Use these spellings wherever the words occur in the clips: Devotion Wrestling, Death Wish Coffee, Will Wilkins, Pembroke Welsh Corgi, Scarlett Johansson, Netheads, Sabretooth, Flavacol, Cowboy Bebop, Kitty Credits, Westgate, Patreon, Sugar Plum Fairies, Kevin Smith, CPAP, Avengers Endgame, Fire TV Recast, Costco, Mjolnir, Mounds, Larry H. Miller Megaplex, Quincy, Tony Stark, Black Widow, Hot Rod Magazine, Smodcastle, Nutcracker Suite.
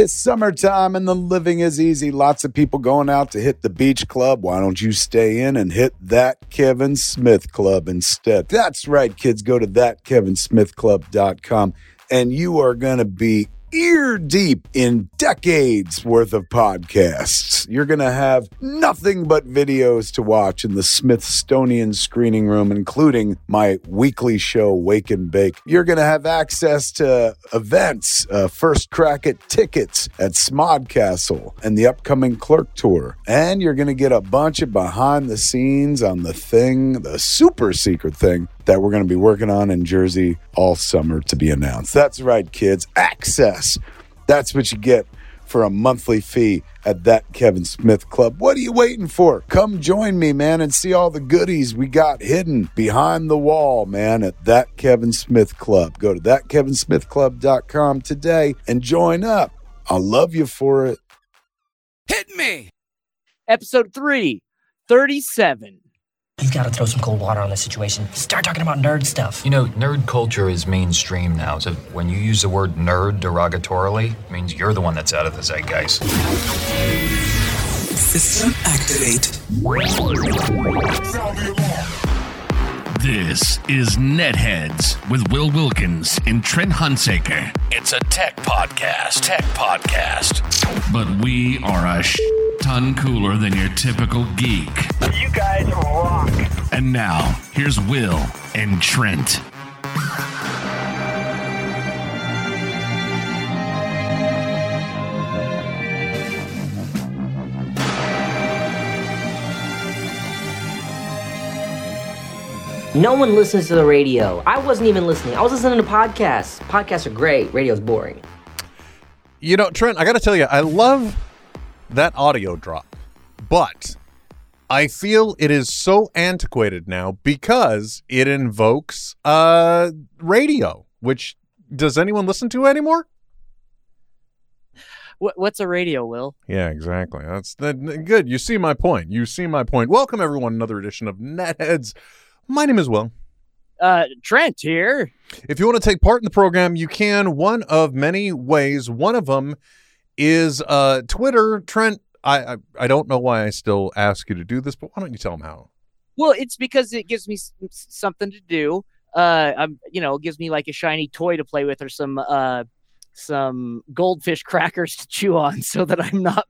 It's summertime and the living is easy. Lots of people going out to hit the beach club. Why don't you stay in and hit that Kevin Smith club instead? That's right, kids. Go to thatkevinsmithclub.com and you are going to be ear deep in decades worth of podcasts. You're going to have nothing but videos to watch in the Smithsonian screening room, including my weekly show, Wake and Bake. You're going to have access to events, first crack at tickets at Smodcastle and the upcoming Clerk tour. And you're going to get a bunch of behind the scenes on the thing, the super secret thing that we're going to be working on in Jersey all summer to be announced. That's right, kids. Access. That's what you get for a monthly fee at That Kevin Smith Club. What are you waiting for? Come join me, man, and see all the goodies we got hidden behind the wall, man, at That Kevin Smith Club. Go to thatkevinsmithclub.com today and join up. I love you for it. Hit me! Episode 337. You've got to throw some cold water on this situation. Start talking about nerd stuff. You know, nerd culture is mainstream now, so when you use the word nerd derogatorily, it means you're the one that's out of the zeitgeist. System activate. Sound the alarm. This is Netheads with Will Wilkins and Trent Hunsaker. It's a tech podcast. But we are a ton cooler than your typical geek. You guys rock. And now, here's Will and Trent. No one listens to the radio. I wasn't even listening. I was listening to podcasts. Podcasts are great. Radio's boring. You know, Trent, I got to tell you, I love that audio drop, but I feel it is so antiquated now because it invokes radio, which does anyone listen to anymore? What's a radio, Will? Yeah, exactly. That's good. You see my point. Welcome, everyone. Another edition of Netheads. My name is Will. Trent here. If you want to take part in the program, you can. One of many ways. One of them is Twitter. Trent, I don't know why I still ask you to do this, but why don't you tell them how? Well, it's because it gives me something to do. It gives me like a shiny toy to play with or some goldfish crackers to chew on so that I'm not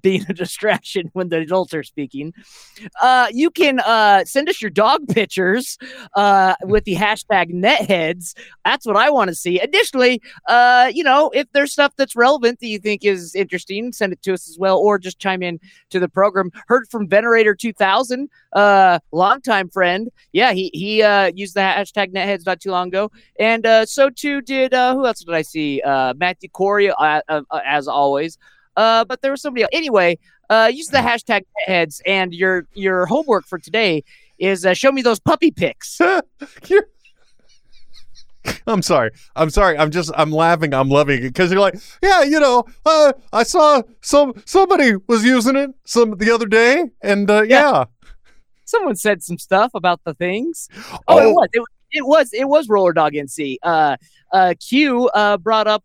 being a distraction when the adults are speaking. You can send us your dog pictures with the hashtag Netheads. That's what I want to see. Additionally, if there's stuff that's relevant that you think is interesting, send it to us as well, or just chime in to the program. Heard from Venerator2000, longtime friend. Yeah, he used the hashtag Netheads not too long ago. And so too did, who else did I see? Matthew Corey, as always. But there was somebody else. Anyway, use the hashtag Netheads, and your homework for today is show me those puppy pics. I'm sorry. I'm laughing. I'm loving it because you're like, yeah, I saw somebody was using it the other day, and yeah. Someone said some stuff about the things. Oh. It was Roller Dog NC. Q brought up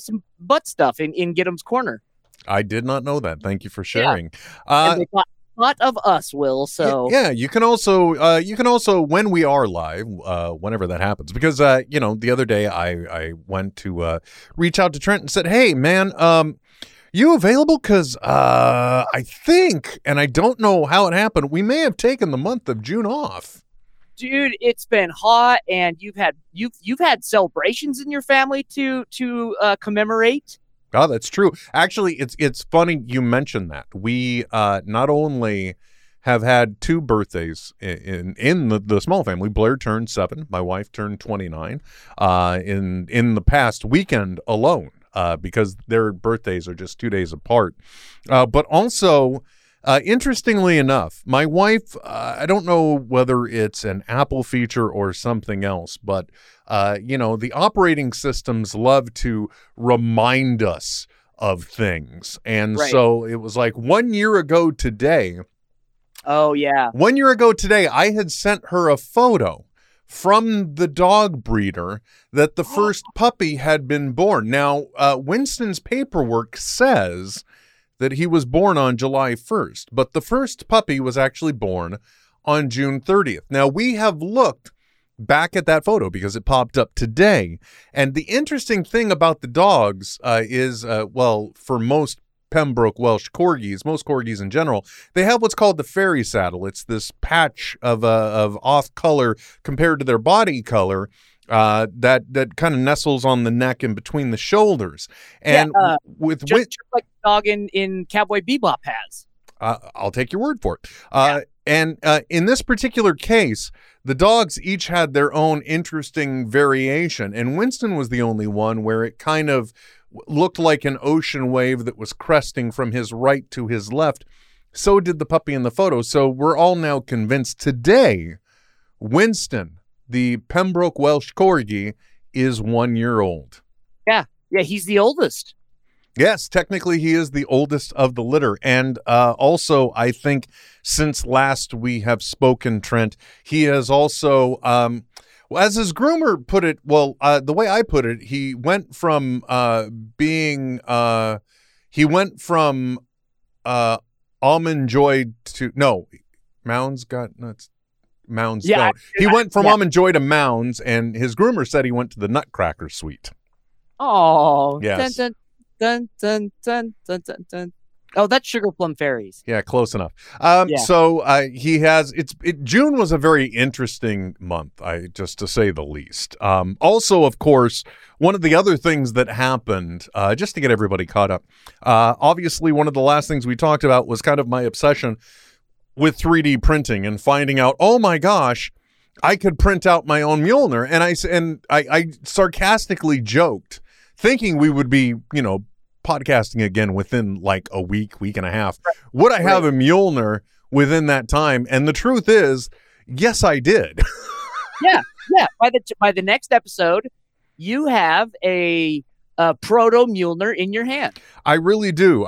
some butt stuff in Gidem's Corner. I did not know that. Thank you for sharing. Yeah. And they got a lot of us, Will. So yeah, you can also when we are live, whenever that happens, because the other day I went to reach out to Trent and said, hey man, you available? Because I think, and I don't know how it happened, we may have taken the month of June off. Dude, it's been hot, and you've had celebrations in your family to commemorate. Oh, that's true. Actually, it's funny you mentioned that. We not only have had two birthdays in the small family. Blair turned 7. My wife turned 29. In the past weekend alone, because their birthdays are just 2 days apart. But also, interestingly enough, my wife, I don't know whether it's an Apple feature or something else, but, the operating systems love to remind us of things. And right. So it was like 1 year ago today. Oh, yeah. 1 year ago today, I had sent her a photo from the dog breeder that the first puppy had been born. Now, Winston's paperwork says that he was born on July 1st, but the first puppy was actually born on June 30th. Now, we have looked back at that photo because it popped up today. And the interesting thing about the dogs is, for most Pembroke Welsh Corgis, most Corgis in general, they have what's called the fairy saddle. It's this patch of off color compared to their body color that kind of nestles on the neck and between the shoulders. And just like the dog in Cowboy Bebop has. I'll take your word for it. And in this particular case, the dogs each had their own interesting variation. And Winston was the only one where it kind of looked like an ocean wave that was cresting from his right to his left. So did the puppy in the photo. So we're all now convinced today Winston, the Pembroke Welsh Corgi, is 1 year old. Yeah, he's the oldest. Yes, technically he is the oldest of the litter. And also, I think since last we have spoken, Trent, he has also, as his groomer put it, the way I put it, he went from Almond Joy to, no, Mounds got nuts. Mounds yeah, don't. He went from Almond Joy to Mounds, and his groomer said he went to the Nutcracker Suite. Oh, yes. Dun, dun, dun, dun, dun, dun. Oh, that's Sugar Plum Fairies. Yeah, close enough. So he has. June was a very interesting month, just to say the least. Also, of course, one of the other things that happened, just to get everybody caught up. Obviously, one of the last things we talked about was kind of my obsession with 3D printing and finding out, oh my gosh, I could print out my own Mjolnir, and I sarcastically joked, thinking we would be, podcasting again within like a week, week and a half. Would I have a Mjolnir within that time? And the truth is, yes, I did. Yeah. By the next episode, you have a proto Mjolnir in your hand. I really do.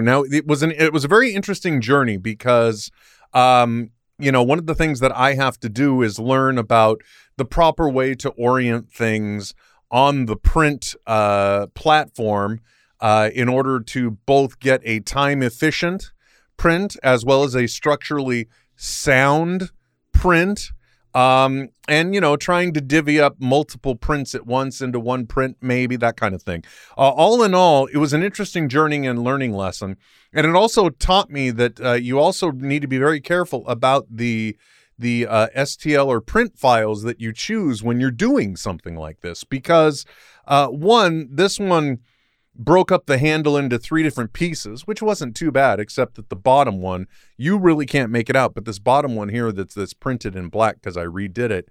Now it was a very interesting journey because, one of the things that I have to do is learn about the proper way to orient things on the print platform in order to both get a time-efficient print as well as a structurally sound print. Trying to divvy up multiple prints at once into one print, maybe, that kind of thing. All in all, it was an interesting journey and learning lesson. And it also taught me that you also need to be very careful about the STL or print files that you choose when you're doing something like this, because this one broke up the handle into three different pieces, which wasn't too bad, except that the bottom one, you really can't make it out. But this bottom one here that's printed in black because I redid it,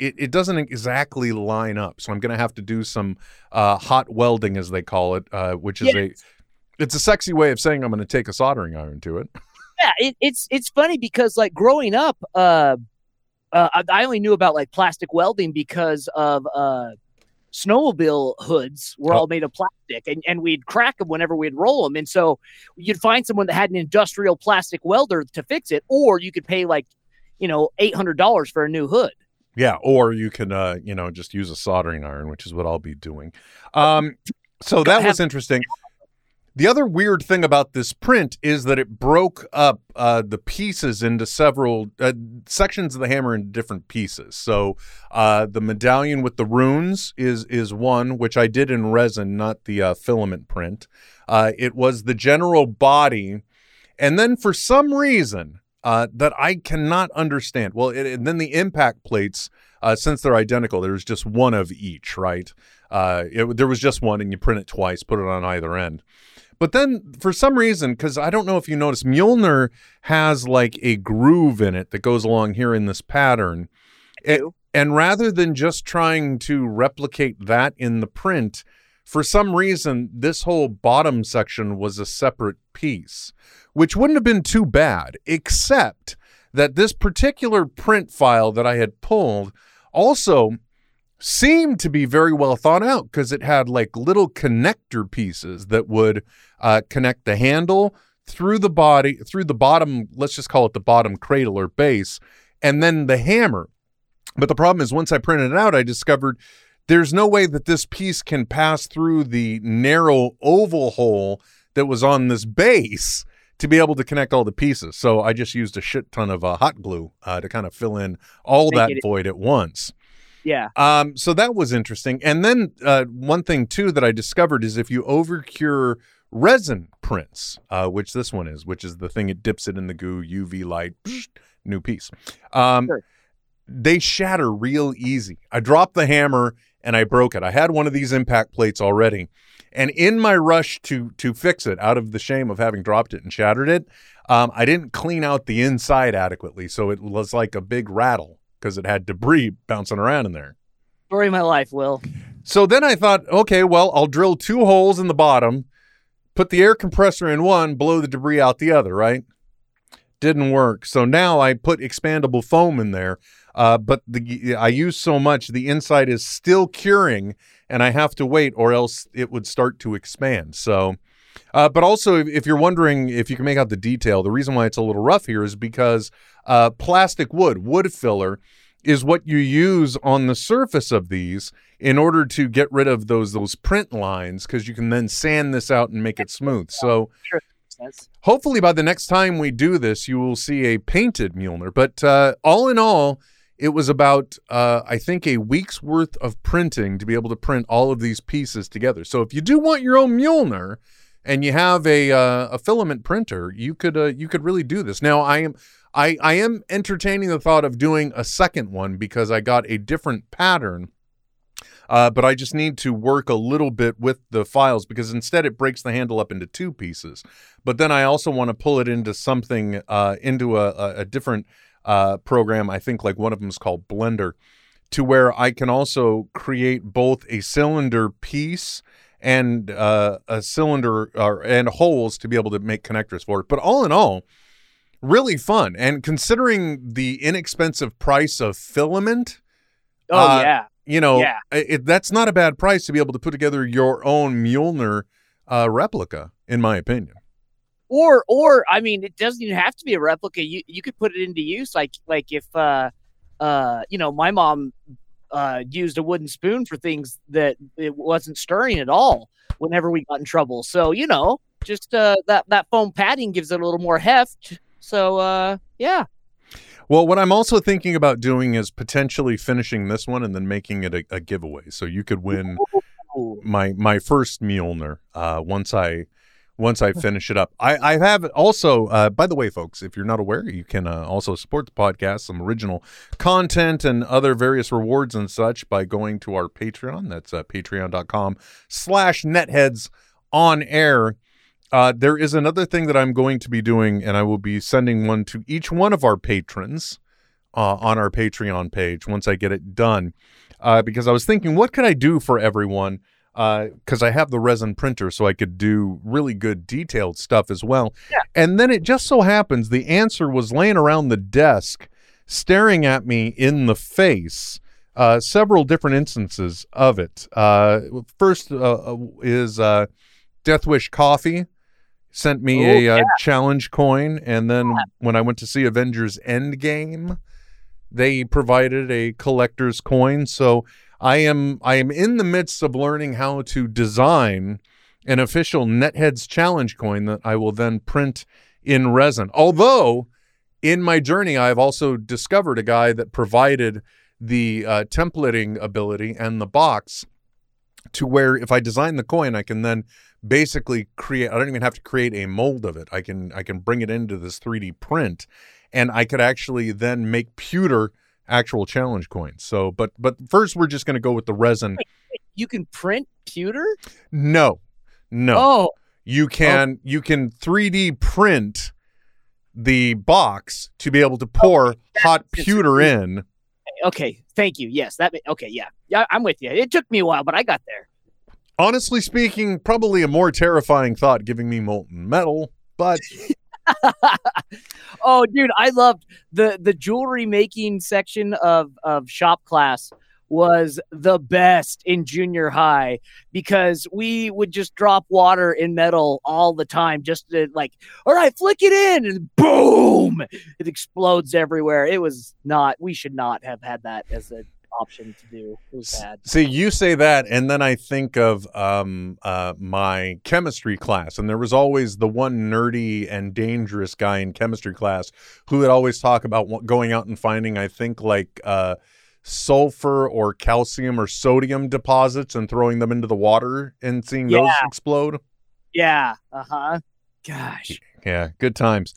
it doesn't exactly line up. So I'm going to have to do some hot welding, as they call it, which is it's a sexy way of saying I'm going to take a soldering iron to it. Yeah, it's funny because, like, growing up, I only knew about, like, plastic welding because of snowmobile hoods were all made of plastic, and we'd crack them whenever we'd roll them. And so you'd find someone that had an industrial plastic welder to fix it, or you could pay, like, $800 for a new hood. Yeah, or you can, just use a soldering iron, which is what I'll be doing. So that was interesting. The other weird thing about this print is that it broke up the pieces into several sections of the hammer into different pieces. So the medallion with the runes is one, which I did in resin, not the filament print. It was the general body. And then for some reason that I cannot understand, and then the impact plates, since they're identical, there's just one of each, right? There was just one, and you print it twice, put it on either end. But then, for some reason, because I don't know if you noticed, Mjolnir has like a groove in it that goes along here in this pattern. And rather than just trying to replicate that in the print, for some reason, this whole bottom section was a separate piece, which wouldn't have been too bad, except that this particular print file that I had pulled also seemed to be very well thought out because it had like little connector pieces that would connect the handle through the body, through the bottom, let's just call it the bottom cradle or base, and then the hammer. But the problem is, once I printed it out, I discovered there's no way that this piece can pass through the narrow oval hole that was on this base to be able to connect all the pieces. So I just used a shit ton of hot glue to kind of fill in all that void at once. Yeah. So that was interesting. And then one thing, too, that I discovered is if you overcure resin prints, which this one is, which is the thing it dips it in the goo, UV light, psh, new piece. Sure. They shatter real easy. I dropped the hammer and I broke it. I had one of these impact plates already. And in my rush to fix it, out of the shame of having dropped it and shattered it, I didn't clean out the inside adequately. So it was like a big rattle because it had debris bouncing around in there. Story of my life, Will. So then I thought, okay, well, I'll drill two holes in the bottom, put the air compressor in one, blow the debris out the other, right? Didn't work. So now I put expandable foam in there. But I use so much, the inside is still curing and I have to wait or else it would start to expand. So, but also if you're wondering if you can make out the detail, the reason why it's a little rough here is because plastic wood filler is what you use on the surface of these in order to get rid of those print lines, because you can then sand this out and make it smooth. So hopefully by the next time we do this, you will see a painted Mjolnir. But all in all, it was about, I think, a week's worth of printing to be able to print all of these pieces together. So if you do want your own Mjolnir and you have a filament printer, you could really do this. Now, I am entertaining the thought of doing a second one because I got a different pattern, but I just need to work a little bit with the files because instead it breaks the handle up into two pieces. But then I also want to pull it into something, into a different program. I think like one of them is called Blender, to where I can also create both a cylinder piece and a cylinder and holes to be able to make connectors for it. But all in all, really fun. And considering the inexpensive price of filament, that's not a bad price to be able to put together your own Mjolnir replica, in my opinion. Or I mean, it doesn't even have to be a replica. You could put it into use, like if my mom used a wooden spoon for things that it wasn't stirring at all whenever we got in trouble. So just that foam padding gives it a little more heft. So yeah. Well, what I'm also thinking about doing is potentially finishing this one and then making it a giveaway. So you could win my first Mjolnir once I finish it up. I have also, by the way, folks, if you're not aware, you can also support the podcast, some original content and other various rewards and such by going to our Patreon. That's patreon.com/netheadsonair. There is another thing that I'm going to be doing, and I will be sending one to each one of our patrons on our Patreon page once I get it done, because I was thinking, what could I do for everyone? Because I have the resin printer, so I could do really good detailed stuff as well. Yeah. And then it just so happens the answer was laying around the desk, staring at me in the face, several different instances of it. First is Death Wish Coffee sent me a challenge coin, and then when I went to see Avengers Endgame, they provided a collector's coin. So I am in the midst of learning how to design an official Netheads challenge coin that I will then print in resin. Although, in my journey, I've also discovered a guy that provided the templating ability and the box to where if I design the coin, I can then basically create, I don't even have to create a mold of it. I can bring it into this 3D print, and I could actually then make pewter actual challenge coins. So but first we're just going to go with the resin. You can print pewter? No. Oh. You can 3D print the box to be able to pour hot pewter in. Okay, thank you. Yes, yeah, I'm with you. It took me a while, but I got there. Honestly speaking, probably a more terrifying thought giving me molten metal, but oh, dude, I loved the jewelry making section of shop class was the best in junior high because we would just drop water in metal all the time just to like, all right, flick it in and boom, it explodes everywhere. It was not, we should not have had that as an option to do. It was bad. See, you say that and then I think of my chemistry class, and there was always the one nerdy and dangerous guy in chemistry class who would always talk about going out and finding, I think like, sulfur or calcium or sodium deposits and throwing them into the water and seeing those explode. Yeah. Uh-huh. Gosh. Yeah. Good times.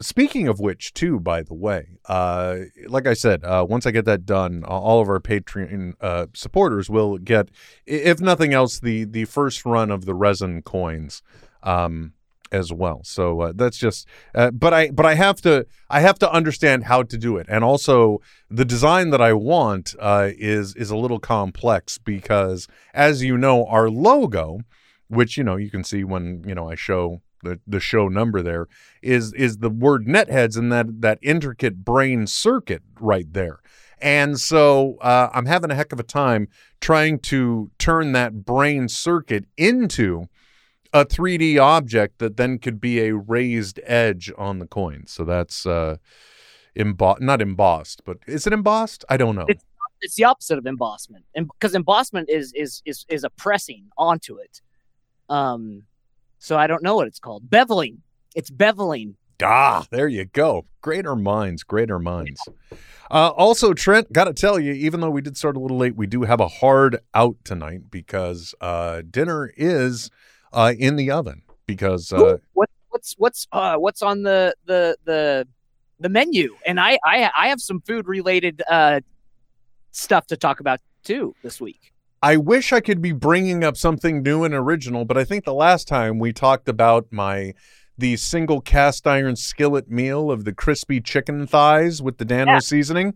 Speaking of which, too, by the way, like I said, once I get that done, all of our Patreon supporters will get, if nothing else, the first run of the resin coins as well. So that's just, but I have to understand how to do it, and also the design that I want is a little complex because, as you know, our logo, which you know you can see when you know I show. The show number there is the word Netheads and that intricate brain circuit right there. And so I'm having a heck of a time trying to turn that brain circuit into a 3D object that then could be a raised edge on the coin. So that's not embossed, but is it embossed? I don't know. It's the opposite of embossment, because embossment is a pressing onto it. So I don't know what it's called. Beveling. It's beveling. Ah, there you go. Greater minds, greater minds. Also, Trent, got to tell you, even though we did start a little late, we do have a hard out tonight because dinner is in the oven. Because what's on the menu? And I have some food related stuff to talk about too this week. I wish I could be bringing up something new and original, but I think the last time we talked about the single cast iron skillet meal of the crispy chicken thighs with the Dano seasoning.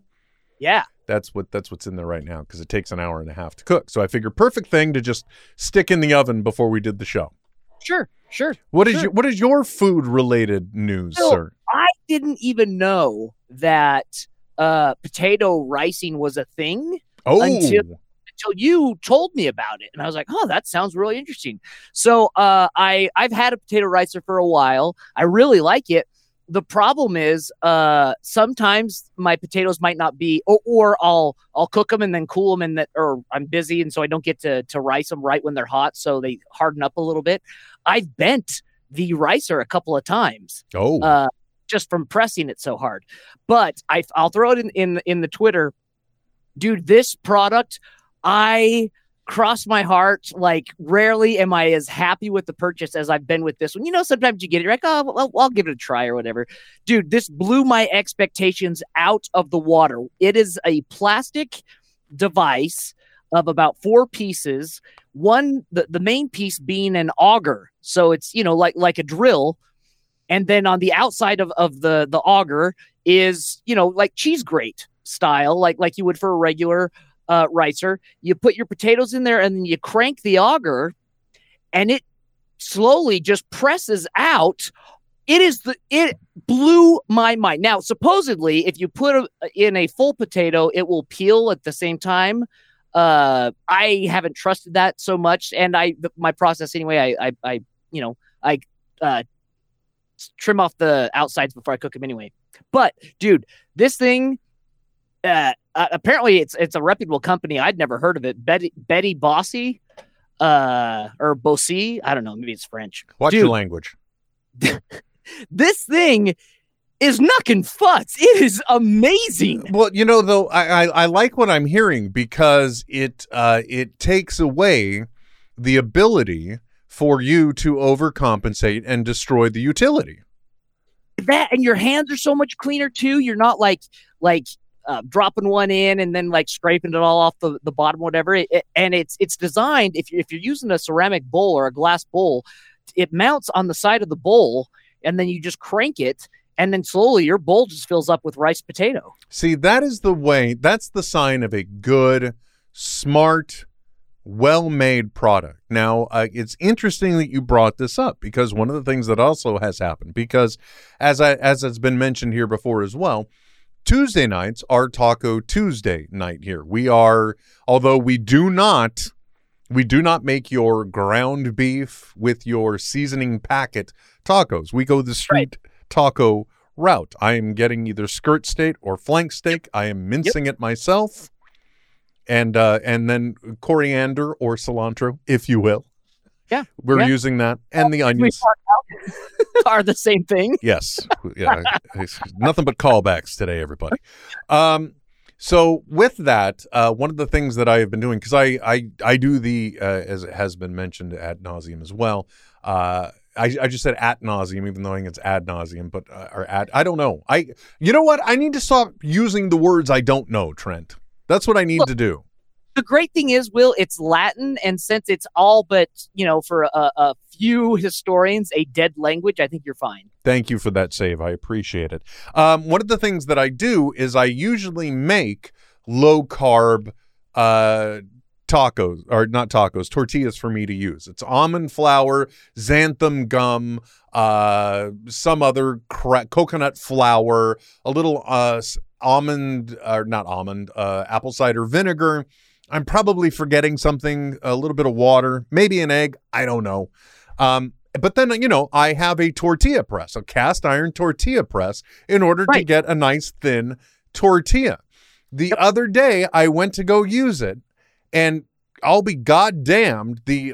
Yeah. That's what's in there right now because it takes an hour and a half to cook. So I figure perfect thing to just stick in the oven before we did the show. Sure. What is your food related news, sir? I didn't even know that potato ricing was a thing. Oh, until you told me about it. And I was like, oh, that sounds really interesting. So I've had a potato ricer for a while. I really like it. The problem is sometimes my potatoes might not be, or I'll cook them and then cool them, and that, or I'm busy. And so I don't get to rice them right when they're hot. So they harden up a little bit. I've bent the ricer a couple of times. Oh, just from pressing it so hard, but I'll throw it in the Twitter, dude, this product, I cross my heart, like rarely am I as happy with the purchase as I've been with this one. You know, sometimes you get it, you're like, oh, well, I'll give it a try or whatever. Dude, this blew my expectations out of the water. It is a plastic device of about four pieces. One, the main piece being an auger. So it's, you know, like a drill. And then on the outside of the auger is, you know, like cheese grate style, like you would for a regular ricer. You put your potatoes in there and then you crank the auger and it slowly just presses out. It blew my mind. Now, supposedly if you put in a full potato, it will peel at the same time. I haven't trusted that so much. And my process anyway, I trim off the outsides before I cook them anyway. But dude, this thing, apparently it's a reputable company. I'd never heard of it. Betty Bossy, or Bossy. I don't know. Maybe it's French. Watch your language. This thing is knuckin' futz. It is amazing. Well, you know, though, I like what I'm hearing because it takes away the ability for you to overcompensate and destroy the utility. That, and your hands are so much cleaner too. You're not like. Dropping one in and then like scraping it all off the bottom, whatever. And it's designed, if you're using a ceramic bowl or a glass bowl, it mounts on the side of the bowl and then you just crank it and then slowly your bowl just fills up with rice potato. See, that is the way, that's the sign of a good, smart, well-made product. Now, it's interesting that you brought this up because one of the things that also has happened, because as has been mentioned here before as well, Tuesday nights are Taco Tuesday night here. We are, although we do not make your ground beef with your seasoning packet tacos. We go the street taco route. I am getting either skirt steak or flank steak. I am mincing it myself. And then coriander or cilantro, if you will. Yeah. We're using that. And the onions are the same thing. Yes. Yeah. Nothing but callbacks today, everybody. So with that, one of the things that I have been doing, because I do the, as it has been mentioned ad nauseum as well. I just said at nauseum, even though I think it's ad nauseum, but I don't know. You know what? I need to stop using the words I don't know, Trent. That's what I need to do. The great thing is, Will, it's Latin, and since it's all but, for a few historians, a dead language, I think you're fine. Thank you for that save. I appreciate it. One of the things that I do is I usually make low-carb tacos, or not tacos, tortillas for me to use. It's almond flour, xanthan gum, some other coconut flour, a little apple cider vinegar. I'm probably forgetting something, a little bit of water, maybe an egg. I don't know. But then, I have a tortilla press, a cast iron tortilla press in order to get a nice thin tortilla. The other day I went to go use it, and I'll be goddamned, the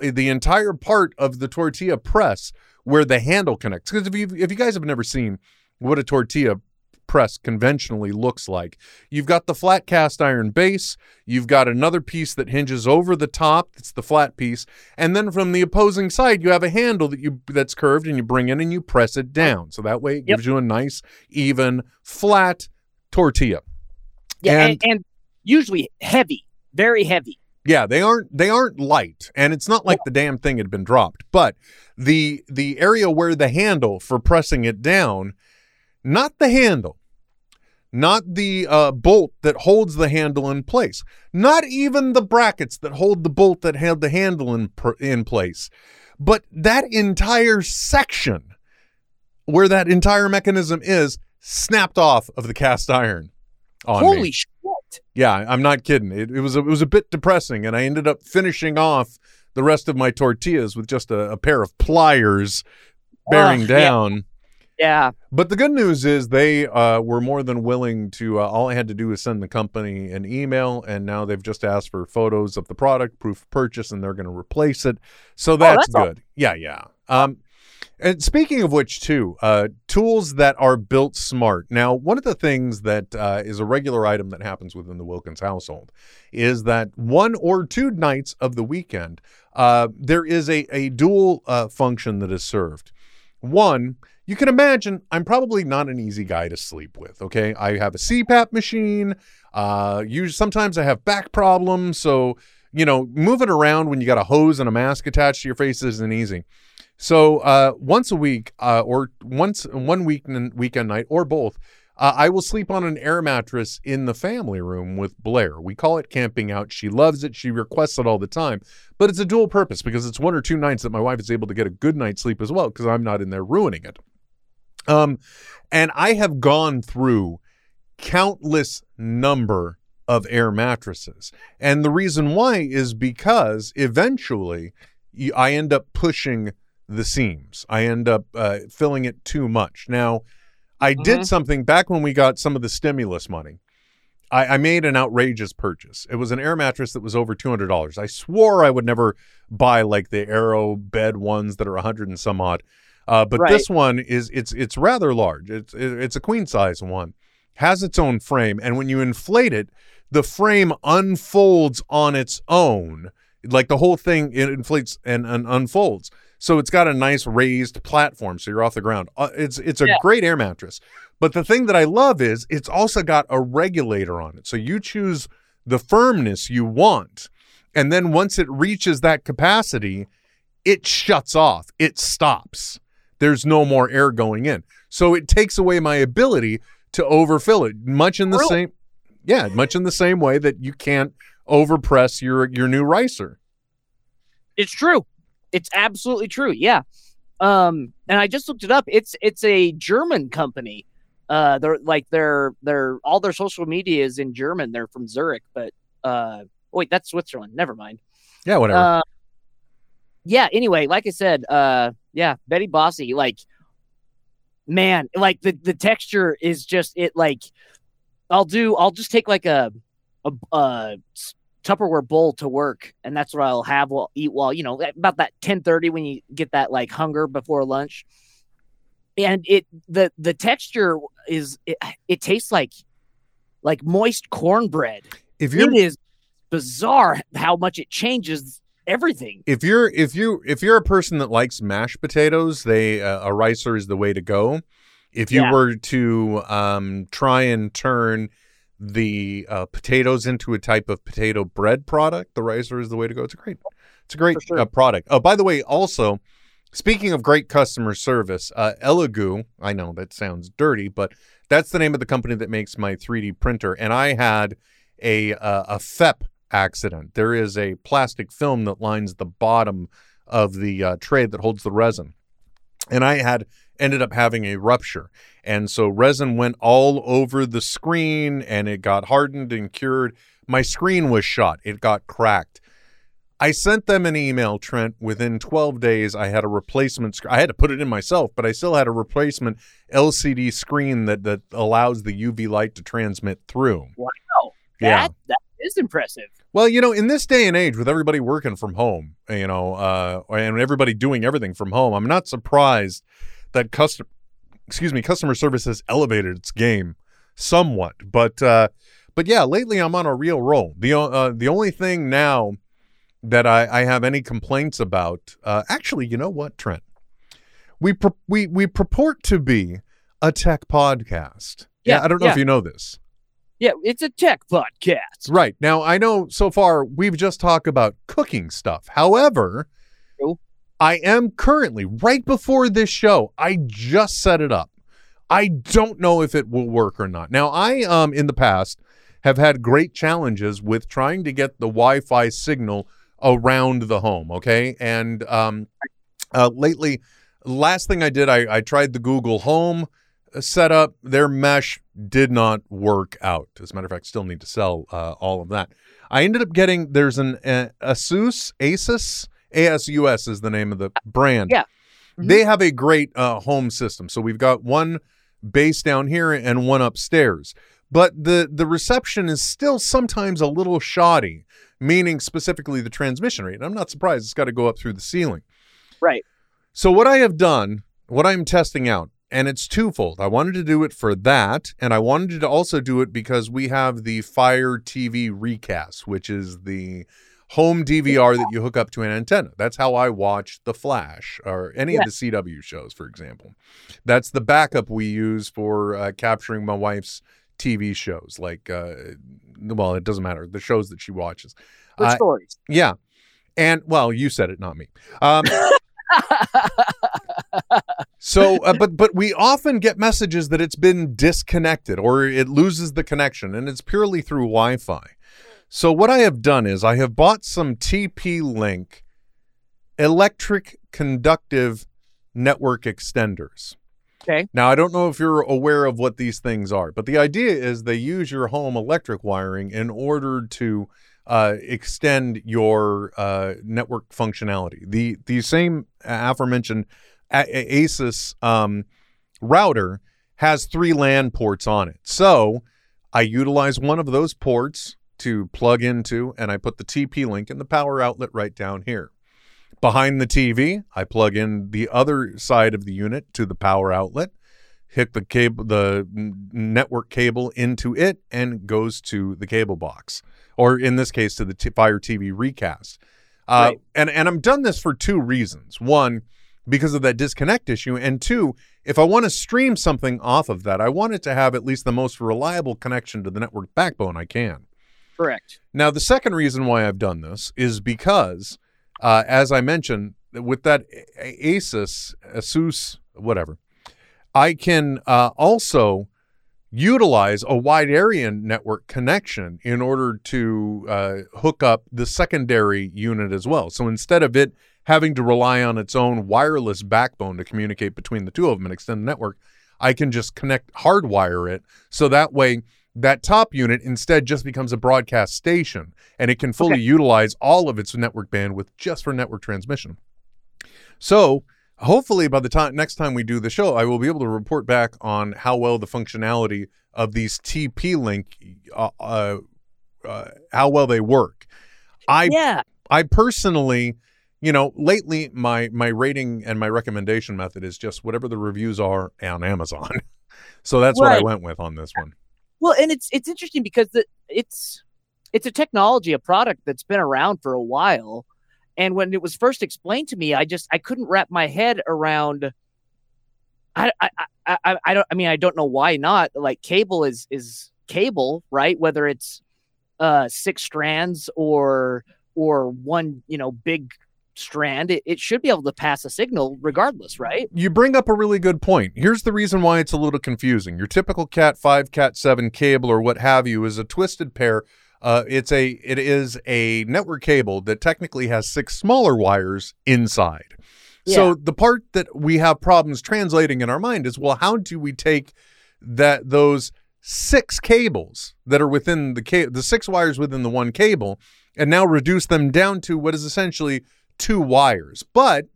entire part of the tortilla press where the handle connects. Because if you guys have never seen what a tortilla press conventionally looks like, you've got the flat cast iron base, you've got another piece that hinges over the top, it's the flat piece, and then from the opposing side you have a handle that's curved, and you bring in and you press it down, so that way it gives you a nice even flat tortilla. And usually heavy, very heavy. They aren't light, and it's not like the damn thing had been dropped, but the area where the handle for pressing it down, not the handle, not the bolt that holds the handle in place, not even the brackets that hold the bolt that held the handle in place, but that entire section where that entire mechanism is snapped off of the cast iron on me. Holy shit. Yeah, I'm not kidding. It was a bit depressing, and I ended up finishing off the rest of my tortillas with just a pair of pliers bearing down. Yeah. But the good news is they were more than willing to, all I had to do was send the company an email, and now they've just asked for photos of the product, proof of purchase, and they're going to replace it. So that's good. All. Yeah. And speaking of which, too, tools that are built smart. Now, one of the things that is a regular item that happens within the Wilkins household is that one or two nights of the weekend, there is a dual function that is served. One, you can imagine I'm probably not an easy guy to sleep with, okay? I have a CPAP machine. Sometimes I have back problems. So, moving around when you got a hose and a mask attached to your face isn't easy. So once a week or once one weekend night or both, I will sleep on an air mattress in the family room with Blair. We call it camping out. She loves it. She requests it all the time. But it's a dual purpose because it's one or two nights that my wife is able to get a good night's sleep as well because I'm not in there ruining it. And I have gone through countless number of air mattresses. And the reason why is because eventually I end up pushing the seams. I end up filling it too much. Now, I did something back when we got some of the stimulus money. I made an outrageous purchase. It was an air mattress that was over $200. I swore I would never buy like the Aero bed ones that are 100 and some odd. But this one it's rather large. It's a queen size one, has its own frame, and when you inflate it, the frame unfolds on its own. Like the whole thing, it inflates and unfolds. So it's got a nice raised platform, so you're off the ground. It's a great air mattress. But the thing that I love is it's also got a regulator on it. So you choose the firmness you want, and then once it reaches that capacity, it shuts off. It stops. There's no more air going in. So it takes away my ability to overfill it, much in the same way that you can't overpress your new ricer. It's true. It's absolutely true. Yeah. And I just looked it up. It's a German company They're like they're all their social media is in German. They're from Zurich, but wait, that's Switzerland. Never mind. Yeah, whatever. Yeah. Anyway, like I said, yeah, Betty Bossy, like, man, like the texture is just it. Like, I'll just take like a Tupperware bowl to work, and that's what I'll have while eat while about that 10:30 when you get that like hunger before lunch. And the texture is it tastes like moist cornbread. It is bizarre how much it changes everything. If you're a person that likes mashed potatoes, a ricer is the way to go. If you were to try and turn the potatoes into a type of potato bread product, the ricer is the way to go. It's a great product. Oh, by the way, also, speaking of great customer service, Elegoo, I know that sounds dirty, but that's the name of the company that makes my 3D printer. And I had a FEP accident. There is a plastic film that lines the bottom of the tray that holds the resin. And I ended up having a rupture. And so resin went all over the screen, and it got hardened and cured. My screen was shot. It got cracked. I sent them an email, Trent. Within 12 days, I had a replacement screen. I had to put it in myself, but I still had a replacement LCD screen that allows the UV light to transmit through. Wow. That is impressive. Well, in this day and age, with everybody working from home, and everybody doing everything from home, I'm not surprised that customer service has elevated its game somewhat. But yeah, lately I'm on a real roll. The only thing now that I have any complaints about. Actually, you know what, Trent? We purport to be a tech podcast. Yeah, I don't know if you know this. Yeah, it's a tech podcast. Right. Now, I know so far we've just talked about cooking stuff. However, I am currently, right before this show, I just set it up. I don't know if it will work or not. Now, I, in the past, have had great challenges with trying to get the Wi-Fi signal around the home, okay? And lately, last thing I did, I tried the Google Home setup. Their mesh did not work out. As a matter of fact, still need to sell all of that. I ended up getting, there's an Asus, ASUS is the name of the brand. Yeah. Mm-hmm. They have a great home system. So we've got one base down here and one upstairs. But the reception is still sometimes a little shoddy, meaning specifically the transmission rate. And I'm not surprised. It's got to go up through the ceiling. Right. So what I have done, what I'm testing out, and it's twofold. I wanted to do it for that, and I wanted to also do it because we have the Fire TV Recast, which is the home DVR that you hook up to an antenna. That's how I watch The Flash or any of the CW shows, for example. That's the backup we use for capturing my wife's TV shows, like, well, it doesn't matter, the shows that she watches. Good stories. Yeah. And, well, you said it, not me. So, but we often get messages that it's been disconnected or it loses the connection, and it's purely through Wi-Fi. So what I have done is I have bought some TP-Link electric conductive network extenders. Okay. Now, I don't know if you're aware of what these things are, but the idea is they use your home electric wiring in order to extend your network functionality. The same aforementioned Asus router has 3 LAN ports on it. So I utilize one of those ports to plug into, and I put the TP-Link and the power outlet right down here. Behind the TV, I plug in the other side of the unit to the power outlet, hit the cable, the network cable into it, and goes to the cable box, or in this case, to the Fire TV Recast. Right. And I'm done this for 2 reasons. One, because of that disconnect issue, and 2, if I want to stream something off of that, I want it to have at least the most reliable connection to the network backbone I can. Correct. Now, the second reason why I've done this is because... as I mentioned, with that Asus, whatever, I can also utilize a wide area network connection in order to hook up the secondary unit as well. So instead of it having to rely on its own wireless backbone to communicate between the two of them and extend the network, I can just connect, hardwire it, so that way that top unit instead just becomes a broadcast station, and it can fully utilize all of its network bandwidth just for network transmission. So hopefully by the time next time we do the show, I will be able to report back on how well the functionality of these TP-Link, how well they work. I personally, you know, lately my rating and my recommendation method is just whatever the reviews are on Amazon. So that's what I went with on this one. Well, and it's interesting because it's a technology, a product that's been around for a while. And when it was first explained to me, I couldn't wrap my head around. I don't know why not. Like, cable is cable, right? Whether it's 6 strands or one, you know, big strand, it should be able to pass a signal regardless, right? You bring up a really good point. Here's the reason why it's a little confusing. Your typical Cat 5, Cat 7 cable or what have you is a twisted pair. It is a network cable that technically has 6 smaller wires inside. Yeah. So the part that we have problems translating in our mind is, well, how do we take those 6 cables that are within the 6 wires within the one cable and now reduce them down to what is essentially 2 wires? But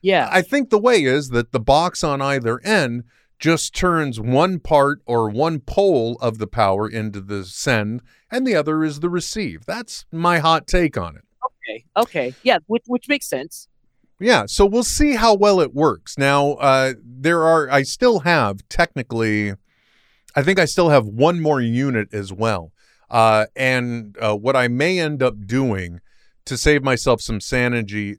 yeah, I think the way is that the box on either end just turns one part or one pole of the power into the send, and the other is the receive. That's my hot take on it. Okay. Yeah, which makes sense. Yeah, so we'll see how well it works. Now, I still have one more unit as well. And what I may end up doing to save myself some sanity,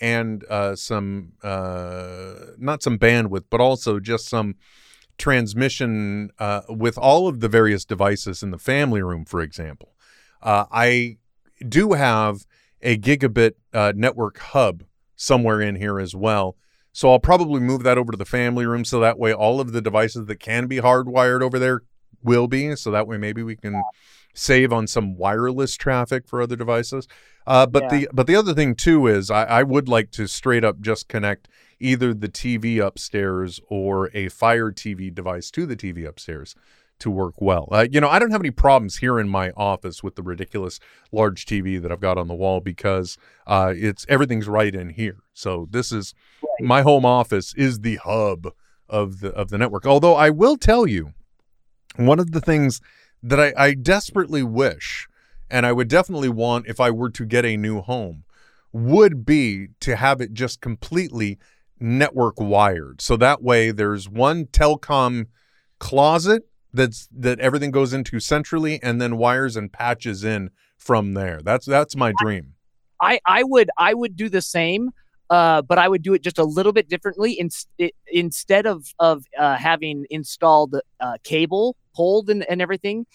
and not some bandwidth, but also just some transmission with all of the various devices in the family room, for example. I do have a gigabit network hub somewhere in here as well. So I'll probably move that over to the family room, so that way all of the devices that can be hardwired over there will be. So that way maybe we can save on some wireless traffic for other devices. The other thing too is I would like to straight up just connect either the TV upstairs or a Fire TV device to the TV upstairs to work well. I don't have any problems here in my office with the ridiculous large TV that I've got on the wall, because everything's right in here. So this is my home office is the hub of the network. Although I will tell you, one of the things that I desperately wish, and I would definitely want if I were to get a new home, would be to have it just completely network wired. So that way there's one telecom closet that everything goes into centrally, and then wires and patches in from there. That's my dream. I would do the same, but I would do it just a little bit differently. Instead of having installed cable pulled and everything,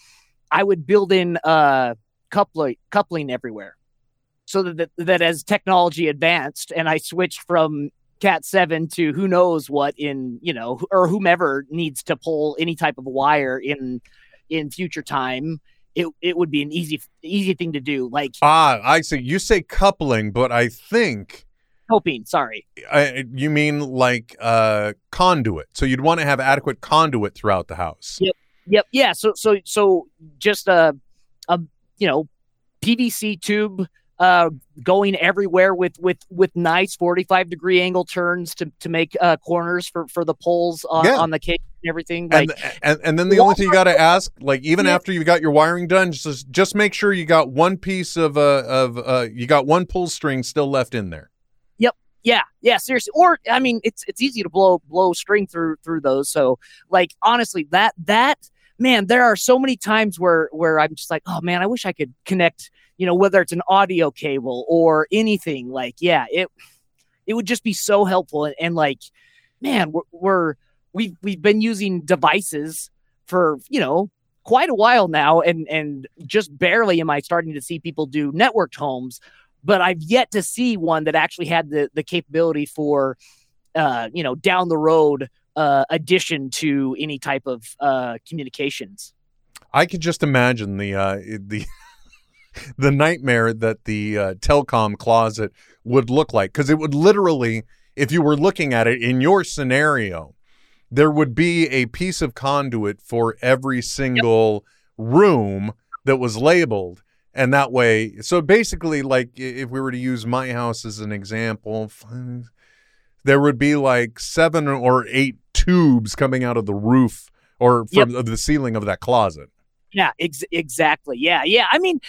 I would build in coupling everywhere, so that as technology advanced and I switched from Cat 7 to who knows what or whomever needs to pull any type of wire in future time, it would be an easy thing to do. Like, I see. You say coupling, but I think coping. Sorry, you mean like conduit. So you'd want to have adequate conduit throughout the house. Yep. Yeah. So just a PVC tube going everywhere with nice 45 degree angle turns to make corners for the poles on the cable and everything. Like, and then the only thing you got to ask, like, even after you got your wiring done, just make sure you got one piece you got one pull string still left in there. Yeah, seriously. Or, I mean, it's easy to blow string through those. So, like, honestly, that man, there are so many times where I'm just like, oh man, I wish I could connect, whether it's an audio cable or anything. Like, yeah, it would just be so helpful. And like, man, we've been using devices for, quite a while now, and just barely am I starting to see people do networked homes. But I've yet to see one that actually had the capability for, down the road addition to any type of communications. I could just imagine the the nightmare that the telecom closet would look like, because it would literally, if you were looking at it in your scenario, there would be a piece of conduit for every single room that was labeled. And that way, so basically, like, if we were to use my house as an example, there would be like 7 or 8 tubes coming out of the roof or from the ceiling of that closet. Yeah, exactly. Yeah. I mean,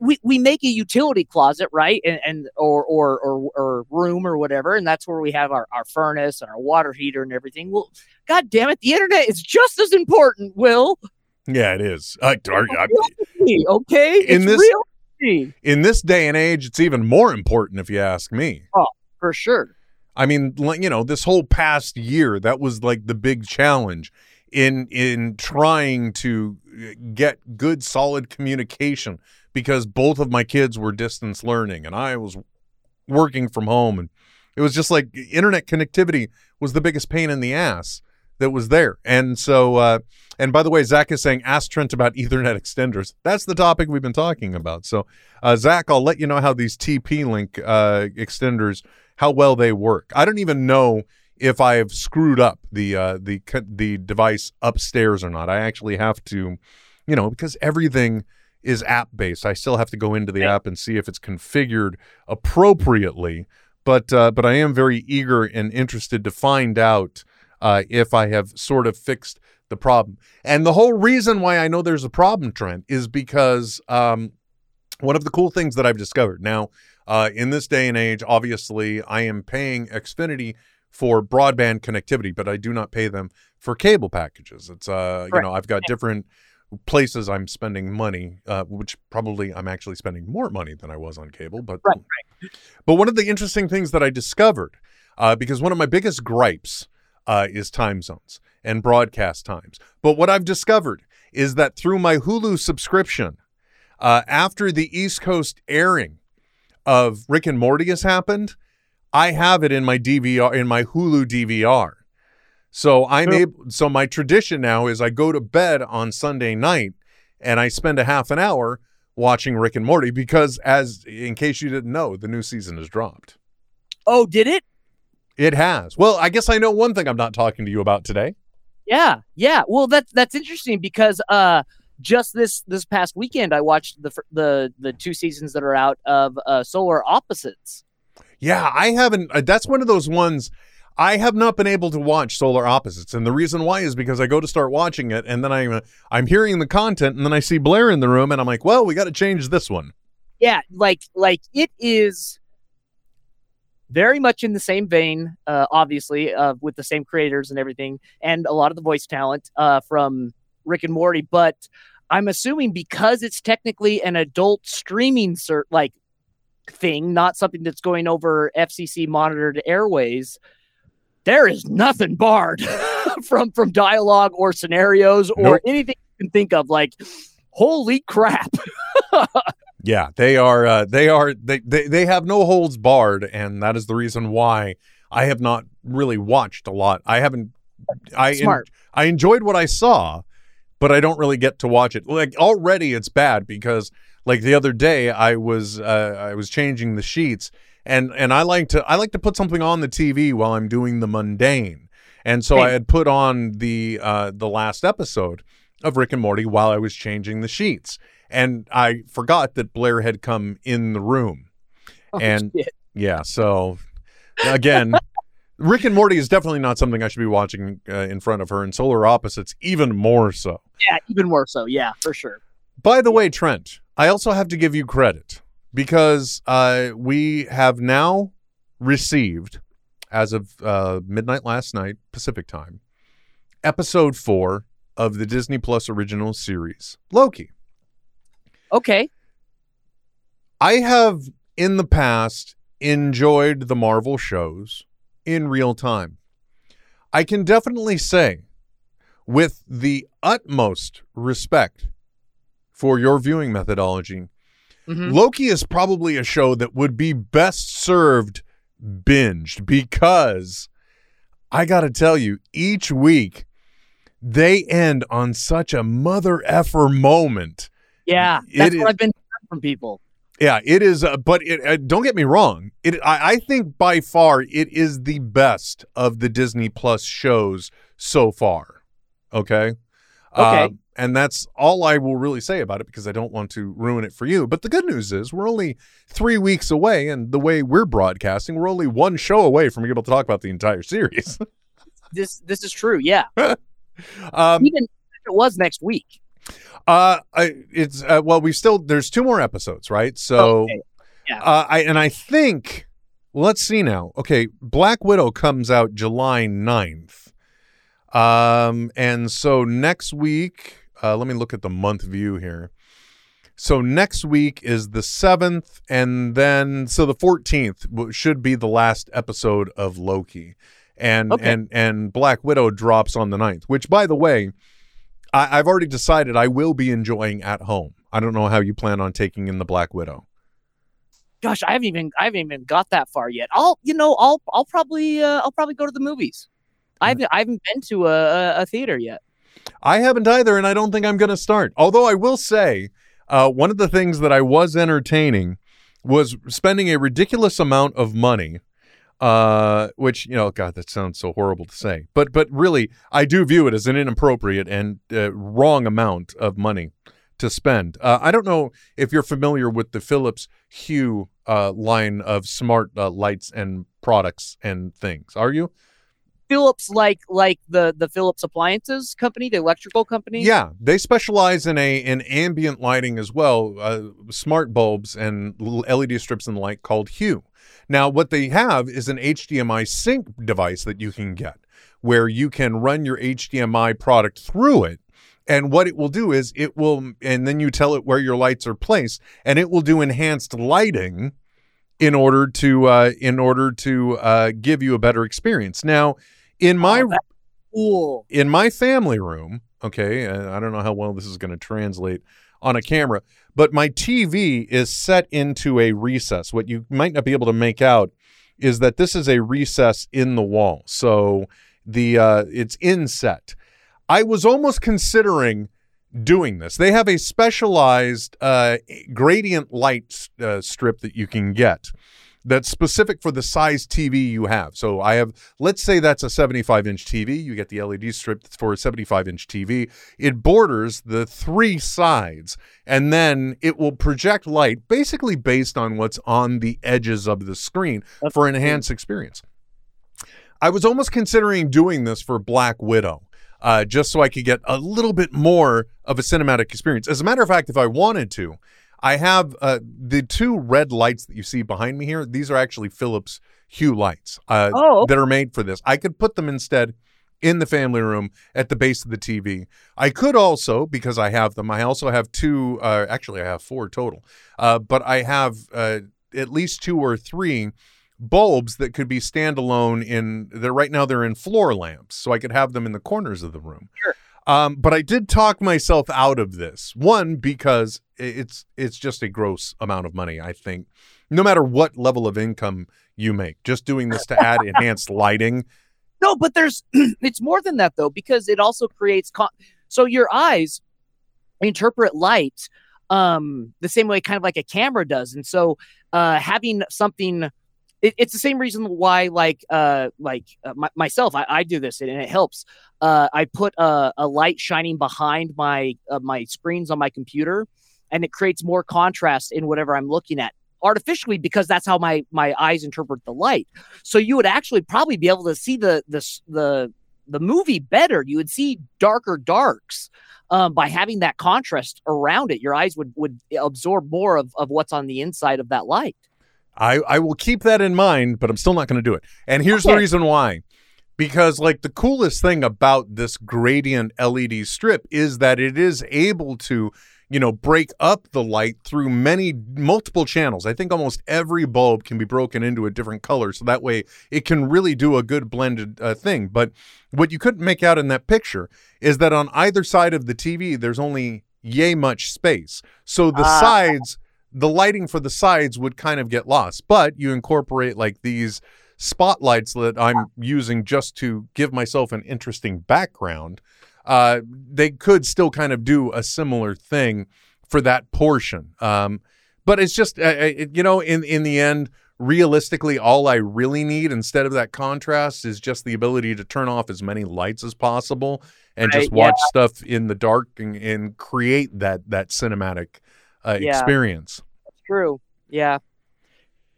we make a utility closet, right? And or room or whatever, and that's where we have our furnace and our water heater and everything. Well, God damn it, the internet is just as important, Will. Yeah, it is. Okay, in this day and age, it's even more important, if you ask me. Oh, for sure. I mean, you know, this whole past year, that was like the big challenge. In trying to get good, solid communication, because both of my kids were distance learning and I was working from home, and it was just like internet connectivity was the biggest pain in the ass that was there. And so, and by the way, Zach is saying, ask Trent about Ethernet extenders. That's the topic we've been talking about. So, Zach, I'll let you know how these TP-Link extenders, how well they work. I don't even know if I've screwed up the device upstairs or not. I actually have to, you know, because everything is app-based, I still have to go into the app and see if it's configured appropriately. But I am very eager and interested to find out if I have sort of fixed the problem. And the whole reason why I know there's a problem, Trent, is because one of the cool things that I've discovered now, in this day and age, obviously, I am paying Xfinity for broadband connectivity, but I do not pay them for cable packages. It's you know, I've got different places I'm spending money, which probably I'm actually spending more money than I was on cable. But but one of the interesting things that I discovered, because one of my biggest gripes is time zones and broadcast times. But what I've discovered is that through my Hulu subscription, after the East Coast airing of Rick and Morty has happened, I have it in my DVR, in my Hulu DVR. So I'm able, so my tradition now is I go to bed on Sunday night and I spend a half an hour watching Rick and Morty, because, as in case you didn't know, the new season has dropped. Oh, did it? It has. Well, I guess I know one thing I'm not talking to you about today. Yeah. Well, that's interesting, because just this past weekend I watched the 2 seasons that are out of Solar Opposites. Yeah, I haven't. That's one of those ones I have not been able to watch, Solar Opposites. And the reason why is because I go to start watching it, and then I'm hearing the content, and then I see Blair in the room, and I'm like, well, we got to change this one. Yeah, like it is very much in the same vein, obviously, with the same creators and everything, and a lot of the voice talent from Rick and Morty. But I'm assuming because it's technically an adult streaming thing, not something that's going over FCC monitored airways, there is nothing barred from dialogue or scenarios or anything you can think of. Like, holy crap. Yeah, they have no holds barred, and that is the reason why I have not really watched a lot. I enjoyed what I saw, but I don't really get to watch it. Like, already it's bad because, like, the other day I was changing the sheets, and I like to put something on the TV while I'm doing the mundane. And so I had put on the last episode of Rick and Morty while I was changing the sheets, and I forgot that Blair had come in the room. Oh, and shit. Yeah, so again, Rick and Morty is definitely not something I should be watching in front of her, and Solar Opposites even more so. Yeah, even more so. Yeah, for sure. By the way, Trent, I also have to give you credit, because we have now received, as of midnight last night, Pacific time, episode 4 of the Disney Plus original series, Loki. Okay. I have, in the past, enjoyed the Marvel shows in real time. I can definitely say, with the utmost respect for your viewing methodology, Loki is probably a show that would be best served binged, because I got to tell you, each week they end on such a mother effer moment. Yeah, that's what I've been hearing from people. Yeah, it is. Don't get me wrong. I think by far it is the best of the Disney Plus shows so far. Okay. Okay. And that's all I will really say about it because I don't want to ruin it for you. But the good news is we're only 3 weeks away, and the way we're broadcasting, we're only one show away from being able to talk about the entire series. This is true. Yeah. Even if it was next week. There's two more episodes, right? So, okay. Yeah. I think, let's see now. Okay. Black Widow comes out July 9th. And so next week, let me look at the month view here. So next week is the 7th, and then, so the 14th should be the last episode of Loki. And, okay. and Black Widow drops on the 9th, which, by the way, I've already decided I will be enjoying at home. I don't know how you plan on taking in the Black Widow. Gosh, I haven't even got that far yet. I'll probably go to the movies. I haven't been to a theater yet. I haven't either, and I don't think I'm going to start. Although I will say, one of the things that I was entertaining was spending a ridiculous amount of money. Which, you know, God, that sounds so horrible to say, but really, I do view it as an inappropriate and wrong amount of money to spend. I don't know if you're familiar with the Philips Hue line of smart lights and products and things. Are you? Philips, like the Philips appliances company, the electrical company? Yeah, they specialize in ambient lighting as well, smart bulbs and little LED strips and the like called Hue. Now, what they have is an HDMI sync device that you can get where you can run your HDMI product through it. And what it will do is and then you tell it where your lights are placed, and it will do enhanced lighting in order to give you a better experience. Now, in my family room, okay, I don't know how well this is going to translate on a camera, but my TV is set into a recess. What you might not be able to make out is that this is a recess in the wall. So it's inset. I was almost considering doing this. They have a specialized gradient light strip that you can get that's specific for the size TV you have. So I have, let's say that's a 75-inch TV. You get the LED strip that's for a 75-inch TV. It borders the three sides, and then it will project light basically based on what's on the edges of the screen for enhanced experience. I was almost considering doing this for Black Widow, just so I could get a little bit more of a cinematic experience. As a matter of fact, if I wanted to, I have the two red lights that you see behind me here. These are actually Philips Hue lights that are made for this. I could put them instead in the family room at the base of the TV. I could also, because I have them, I also have two, actually I have four total, but I have at least two or three bulbs that could be standalone right now they're in floor lamps, so I could have them in the corners of the room. Sure. But I did talk myself out of this. One, because it's just a gross amount of money, I think. No matter what level of income you make, just doing this to add enhanced lighting. No, but it's more than that, though, because it also creates... So your eyes interpret light the same way kind of like a camera does. And so having something... It's the same reason why, myself, I do this, and it helps. I put a light shining behind my screens on my computer, and it creates more contrast in whatever I'm looking at artificially, because that's how my eyes interpret the light. So you would actually probably be able to see the movie better. You would see darker darks by having that contrast around it. Your eyes would absorb more of what's on the inside of that light. I will keep that in mind, but I'm still not going to do it. And here's the reason why. Because, the coolest thing about this gradient LED strip is that it is able to, break up the light through multiple channels. I think almost every bulb can be broken into a different color, so that way it can really do a good blended thing. But what you couldn't make out in that picture is that on either side of the TV, there's only yay much space. So the sides... The lighting for the sides would kind of get lost, but you incorporate these spotlights that I'm using just to give myself an interesting background. They could still kind of do a similar thing for that portion. But it's just, you know, in the end, realistically, all I really need instead of that contrast is just the ability to turn off as many lights as possible and just watch stuff in the dark and create that cinematic experience. That's true. Yeah.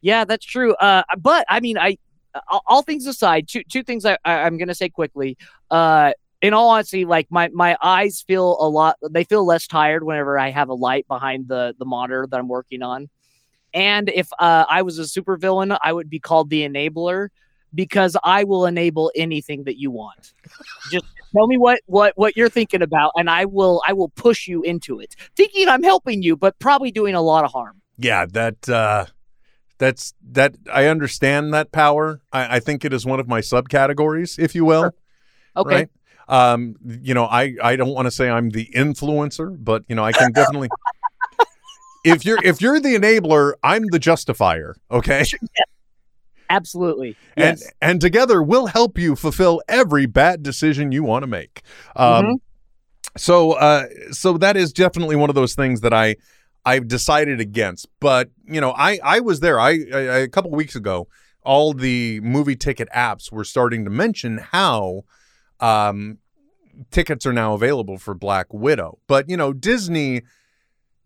Yeah, that's true. But I mean, all things aside, two things I'm going to say quickly. In all honesty, like my eyes feel a lot. They feel less tired whenever I have a light behind the monitor that I'm working on. And if I was a supervillain, I would be called the Enabler, because I will enable anything that you want. Just tell me what you're thinking about, and I will push you into it, thinking I'm helping you, but probably doing a lot of harm. Yeah, that's I understand that power. I think it is one of my subcategories, if you will. Sure. Okay. Right? You know, I don't want to say I'm the influencer, but you know, I can definitely. If you're the enabler, I'm the justifier. Okay. Yeah. Absolutely. Yes. And together we'll help you fulfill every bad decision you want to make. So that is definitely one of those things that I've decided against. But you know, I was there. I a couple of weeks ago, all the movie ticket apps were starting to mention how tickets are now available for Black Widow. But you know, Disney.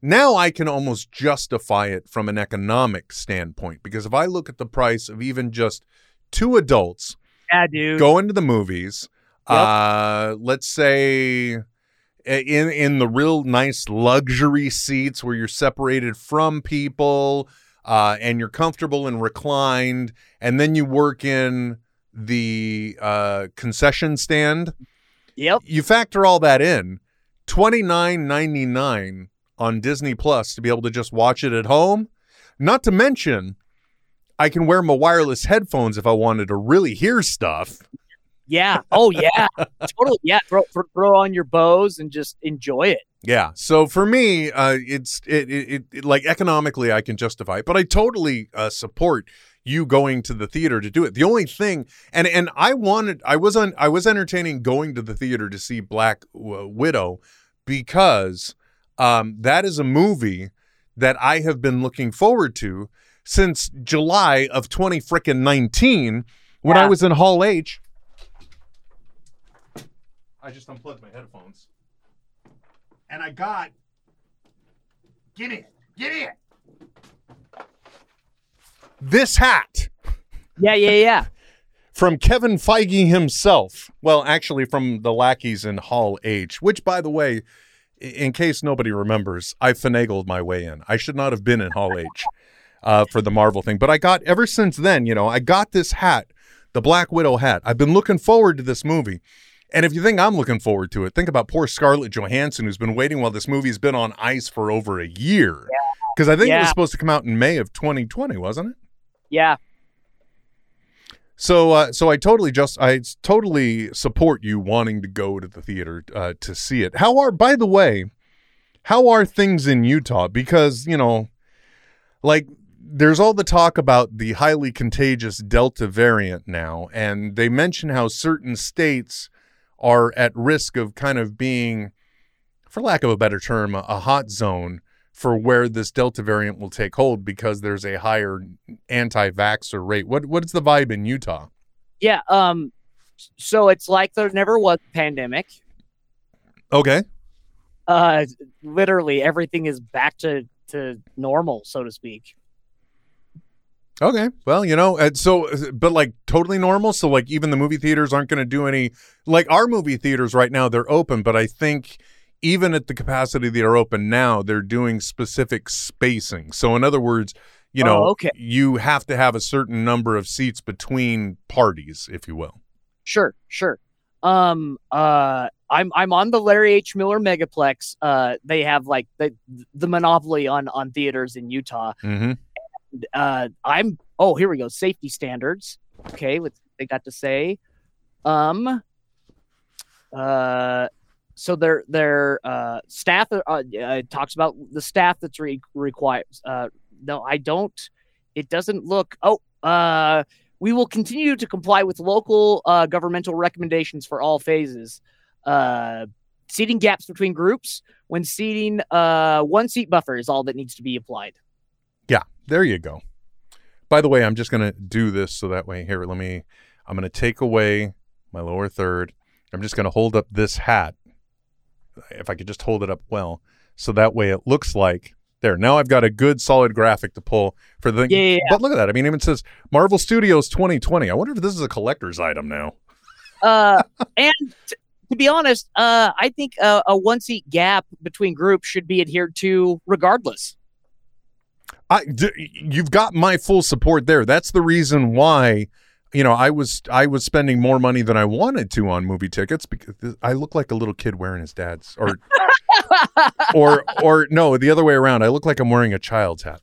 Now I can almost justify it from an economic standpoint, because if I look at the price of even just two adults going to the movies, yep. Let's say in the real nice luxury seats where you're separated from people and you're comfortable and reclined, and then you work in the concession stand, yep. You factor all that in, $29.99 on Disney Plus to be able to just watch it at home. Not to mention, I can wear my wireless headphones if I wanted to really hear stuff. Yeah. Oh, yeah. Totally. Yeah. Throw on your Bose and just enjoy it. Yeah. So for me, it's like economically I can justify it, but I totally support you going to the theater to do it. The only thing, and I was entertaining going to the theater to see Black Widow because. That is a movie that I have been looking forward to since July of 2019 when I was in Hall H. I just unplugged my headphones. And I got... Give me it! This hat. Yeah. From Kevin Feige himself. Well, actually from the lackeys in Hall H, which, by the way... In case nobody remembers, I finagled my way in. I should not have been in Hall H for the Marvel thing. But I got, ever since then, you know, I got this hat, the Black Widow hat. I've been looking forward to this movie. And if you think I'm looking forward to it, think about poor Scarlett Johansson, who's been waiting while this movie's been on ice for over a year. Because I think it was supposed to come out in May of 2020, wasn't it? Yeah. So I totally support you wanting to go to the theater to see it. By the way, how are things in Utah? Because, you know, like there's all the talk about the highly contagious Delta variant now, and they mention how certain states are at risk of kind of being, for lack of a better term, a hot zone for where this Delta variant will take hold because there's a higher anti-vaxxer rate. What's the vibe in Utah? Yeah. So it's like there never was a pandemic. Okay. Literally everything is back to normal, so to speak. Okay. Well, you know, but like totally normal. So like even the movie theaters aren't going to do any, like our movie theaters right now, they're open, but I think even at the capacity they are open now, they're doing specific spacing. So in other words, you know, you have to have a certain number of seats between parties, if you will. Sure. I'm on the Larry H. Miller Megaplex. They have like the monopoly on theaters in Utah. Mm-hmm. And, here we go. Safety standards. Okay. What they got to say. So their staff talks about the staff that's required. No, I don't. It doesn't look. We will continue to comply with local governmental recommendations for all phases. Seating gaps between groups. When seating, one seat buffer is all that needs to be applied. Yeah, there you go. By the way, I'm just going to do this so that way, here, I'm going to take away my lower third. I'm just going to hold up this hat. If I could just hold it up well. So that way it looks like, there, now I've got a good solid graphic to pull for the thing. Yeah. But look at that. I mean, it even says Marvel Studios 2020. I wonder if this is a collector's item now. And to be honest, I think a one-seat gap between groups should be adhered to regardless. You've got my full support there. That's the reason why, you know, I was spending more money than I wanted to on movie tickets because I look like a little kid wearing his dad's or no, the other way around. I look like I'm wearing a child's hat.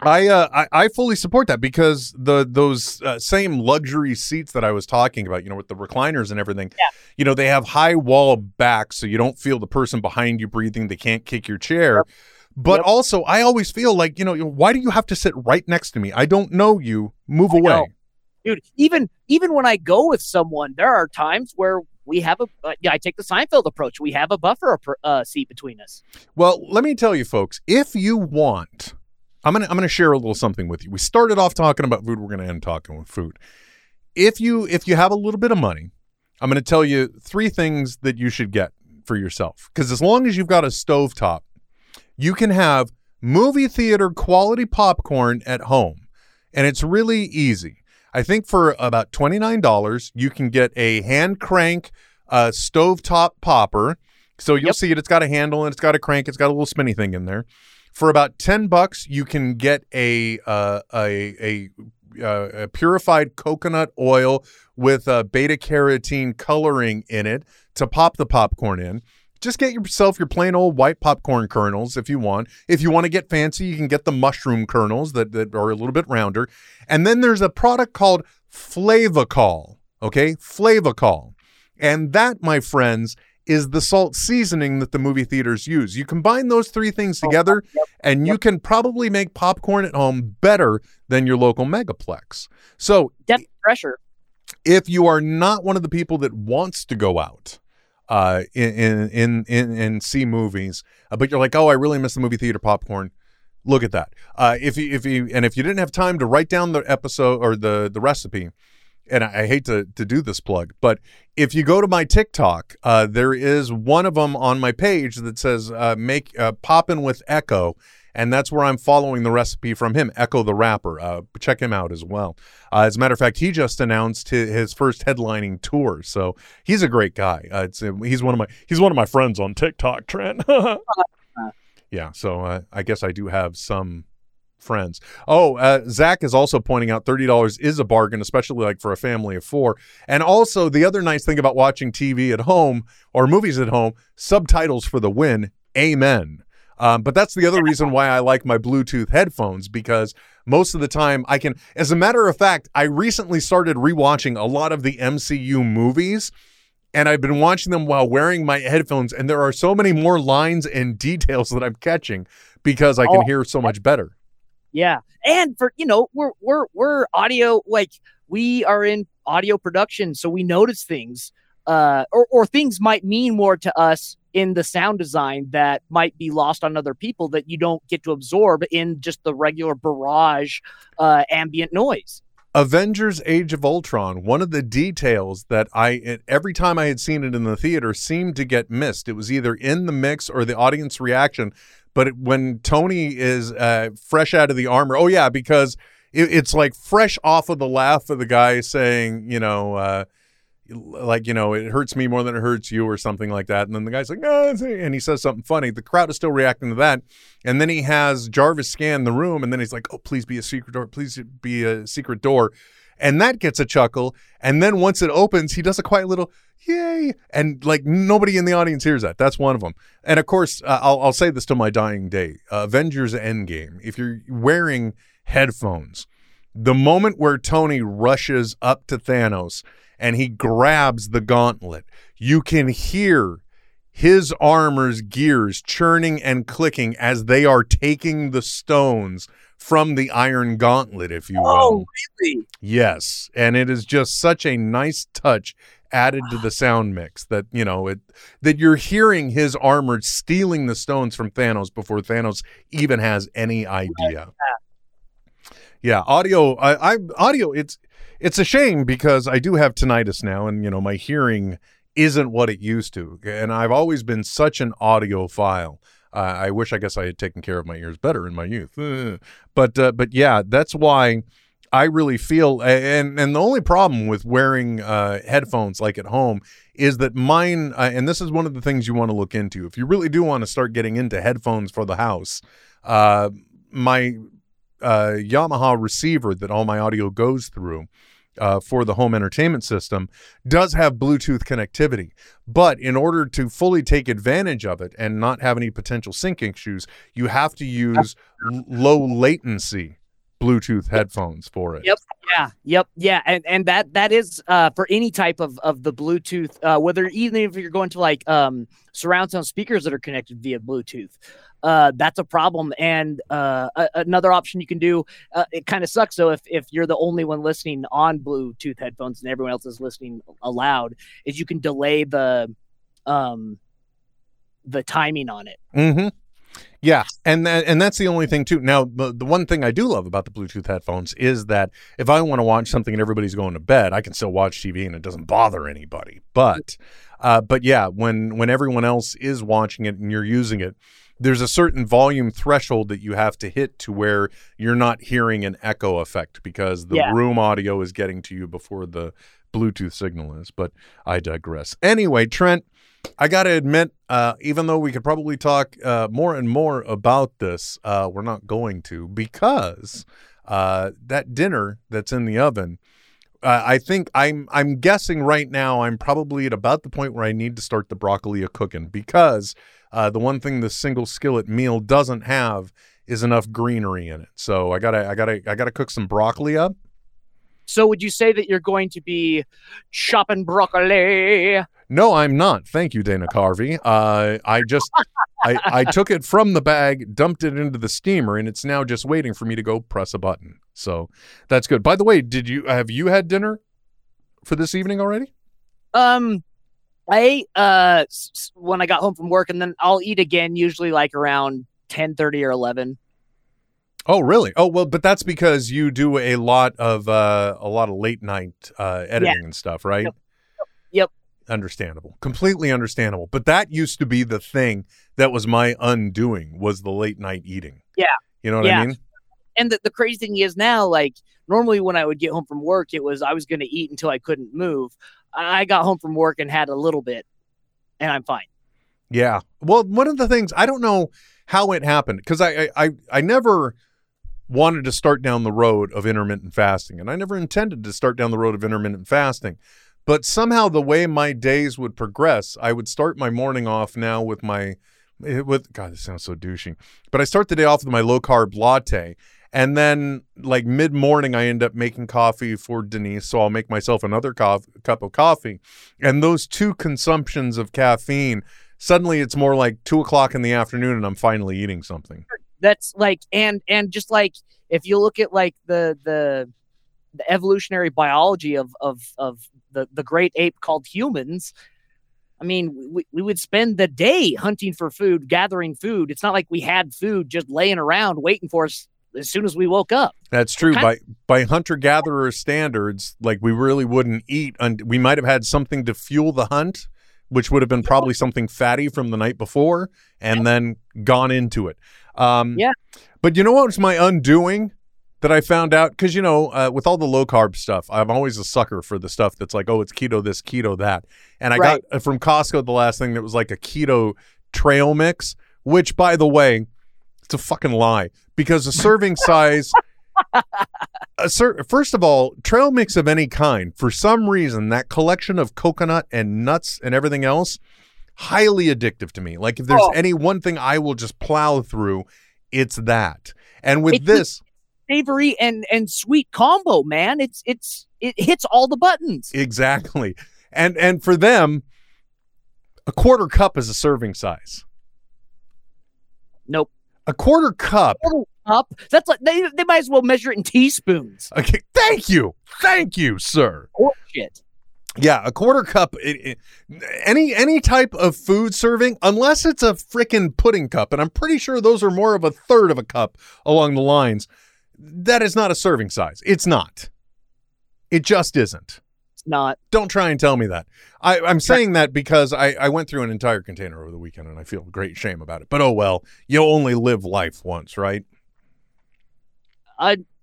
I fully support that because those same luxury seats that I was talking about, you know, with the recliners and everything, you know, they have high wall back so you don't feel the person behind you breathing. They can't kick your chair. Yep. But also, I always feel like, you know, why do you have to sit right next to me? I don't know you. Move away. Know. Dude, even when I go with someone, there are times where we have I take the Seinfeld approach. We have a buffer seat between us. Well, let me tell you, folks, if you want... I'm gonna share a little something with you. We started off talking about food. We're gonna end talking with food. If you have a little bit of money, I'm gonna tell you three things that you should get for yourself. Because as long as you've got a stovetop, you can have movie theater quality popcorn at home, and it's really easy. I think for about $29, you can get a hand crank stovetop popper. So you'll see it. It's got a handle and it's got a crank. It's got a little spinny thing in there. For about $10, you can get a purified coconut oil with beta carotene coloring in it to pop the popcorn in. Just get yourself your plain old white popcorn kernels if you want. If you want to get fancy, you can get the mushroom kernels that are a little bit rounder. And then there's a product called Flavacol. Okay, Flavacol, and that, my friends, is the salt seasoning that the movie theaters use. You combine those three things together and you can probably make popcorn at home better than your local megaplex. So definitely fresher. If you are not one of the people that wants to go out and see movies, but you're like, oh, I really miss the movie theater popcorn. Look at that. If you didn't have time to write down the episode or the recipe, and I hate to do this plug, but if you go to my TikTok, there is one of them on my page that says make poppin' with Echo, and that's where I'm following the recipe from him, Echo the Rapper. Check him out as well. As a matter of fact, he just announced his first headlining tour, so he's a great guy. He's one of my friends on TikTok, Trent. Yeah, so I guess I do have some friends. Zach is also pointing out $30 is a bargain, especially like for a family of four. And also the other nice thing about watching TV at home or movies at home, subtitles for the win. Amen. But that's the other reason why I like my Bluetooth headphones, because most of the time I can, as a matter of fact, I recently started rewatching a lot of the MCU movies, and I've been watching them while wearing my headphones. And there are so many more lines and details that I'm catching because I can hear so much better. Yeah. And for, you know, we're audio, like we are in audio production. So we notice things or things might mean more to us in the sound design that might be lost on other people that you don't get to absorb in just the regular barrage ambient noise. Avengers Age of Ultron, one of the details that every time I had seen it in the theater seemed to get missed. It was either in the mix or the audience reaction. But when Tony is fresh out of the armor, oh, yeah, because it's like fresh off of the laugh of the guy saying, you know, like, you know, it hurts me more than it hurts you or something like that. And then the guy's like, oh, and he says something funny. The crowd is still reacting to that. And then he has Jarvis scan the room. And then he's like, oh, please be a secret door. Please be a secret door. And that gets a chuckle. And then once it opens, he does a quiet little yay. And like nobody in the audience hears that. That's one of them. And of course, I'll say this till my dying day. Avengers Endgame. If you're wearing headphones, the moment where Tony rushes up to Thanos and he grabs the gauntlet, you can hear his armor's gears churning and clicking as they are taking the stones from the Iron Gauntlet, if you will. Oh, really? Yes. And it is just such a nice touch added to the sound mix that, you know, it that you're hearing his armor stealing the stones from Thanos before Thanos even has any idea. Yeah, audio, audio, it's a shame because I do have tinnitus now and, you know, my hearing isn't what it used to. And I've always been such an audiophile. I wish, I guess, I had taken care of my ears better in my youth. But yeah, that's why I really feel, and the only problem with wearing headphones like at home is that mine, and this is one of the things you want to look into. If you really do want to start getting into headphones for the house, my Yamaha receiver that all my audio goes through for the home entertainment system does have Bluetooth connectivity. But in order to fully take advantage of it and not have any potential sync issues, you have to use low latency Bluetooth headphones for it. Yep. And that is for any type of the Bluetooth, whether even if you're going to like surround sound speakers that are connected via Bluetooth, that's a problem. And another option you can do, it kind of sucks though if you're the only one listening on Bluetooth headphones and everyone else is listening aloud, is you can delay the timing on it. Mm-hmm. Yeah, and that's the only thing, too. Now, the one thing I do love about the Bluetooth headphones is that if I want to watch something and everybody's going to bed, I can still watch TV and it doesn't bother anybody. But yeah, when everyone else is watching it and you're using it, there's a certain volume threshold that you have to hit to where you're not hearing an echo effect because the room audio is getting to you before the Bluetooth signal is. But I digress. Anyway, Trent, I got to admit, even though we could probably talk more and more about this, we're not going to because that dinner that's in the oven, I think I'm guessing right now I'm probably at about the point where I need to start the broccoli a-cooking because the one thing the single skillet meal doesn't have is enough greenery in it. So I gotta cook some broccoli up. So would you say that you're going to be chopping broccoli? No, I'm not. Thank you, Dana Carvey. I took it from the bag, dumped it into the steamer, and it's now just waiting for me to go press a button. So that's good. By the way, have you had dinner for this evening already? I ate when I got home from work, and then I'll eat again usually like around 10:30 or 11. Oh, really? Oh, well, but that's because you do a lot of late night editing and stuff, right? Yep. Understandable. Completely understandable. But that used to be the thing that was my undoing, was the late night eating. Yeah. You know what I mean? And the crazy thing is now, like, normally when I would get home from work, it was I was going to eat until I couldn't move. I got home from work and had a little bit, and I'm fine. Yeah. Well, one of the things, I don't know how it happened, because I never wanted to start down the road of intermittent fasting, and I never intended to start down the road of intermittent fasting. But somehow the way my days would progress, I would start my morning off now with God, this sounds so douchey. But I start the day off with my low-carb latte, and then like mid-morning I end up making coffee for Denise, so I'll make myself another cup of coffee. And those two consumptions of caffeine, suddenly it's more like 2:00 in the afternoon and I'm finally eating something. That's like, and just like if you look at like the evolutionary biology of the great ape called humans, I mean, we would spend the day hunting for food, gathering food. It's not like we had food just laying around waiting for us as soon as we woke up. That's true. By hunter-gatherer standards, like we really wouldn't eat. We might have had something to fuel the hunt, which would have been probably something fatty from the night before, and then gone into it. But you know what was my undoing? That I found out, because, you know, with all the low-carb stuff, I'm always a sucker for the stuff that's like, oh, it's keto this, keto that. And I got from Costco the last thing that was like a keto trail mix, which, by the way, it's a fucking lie. Because a serving size, first of all, trail mix of any kind, for some reason, that collection of coconut and nuts and everything else, highly addictive to me. Like, if there's any one thing I will just plow through, it's that. And with this... savory and sweet combo, man. It hits all the buttons. Exactly. And for them, a quarter cup is a serving size. Nope. A quarter cup up. That's like they might as well measure it in teaspoons. Okay, thank you, sir. Oh, shit. Yeah, a quarter cup. Any type of food serving, unless it's a frickin' pudding cup, and I'm pretty sure those are more of a third of a cup along the lines. That is not a serving size. It's not. It just isn't. It's not. Don't try and tell me that. I'm saying that because I went through an entire container over the weekend, and I feel great shame about it. But oh well, you only live life once, right?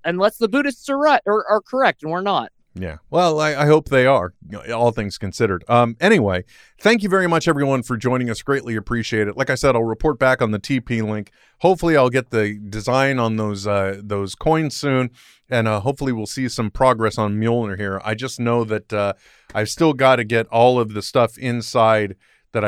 Unless the Buddhists are right or are correct, and we're not. Yeah. Well, I hope they are, all things considered. Anyway, thank you very much, everyone, for joining us. Greatly appreciate it. Like I said, I'll report back on the TP-Link. Hopefully, I'll get the design on those coins soon, and hopefully we'll see some progress on Mjolnir here. I just know that I've still got to get all of the stuff inside that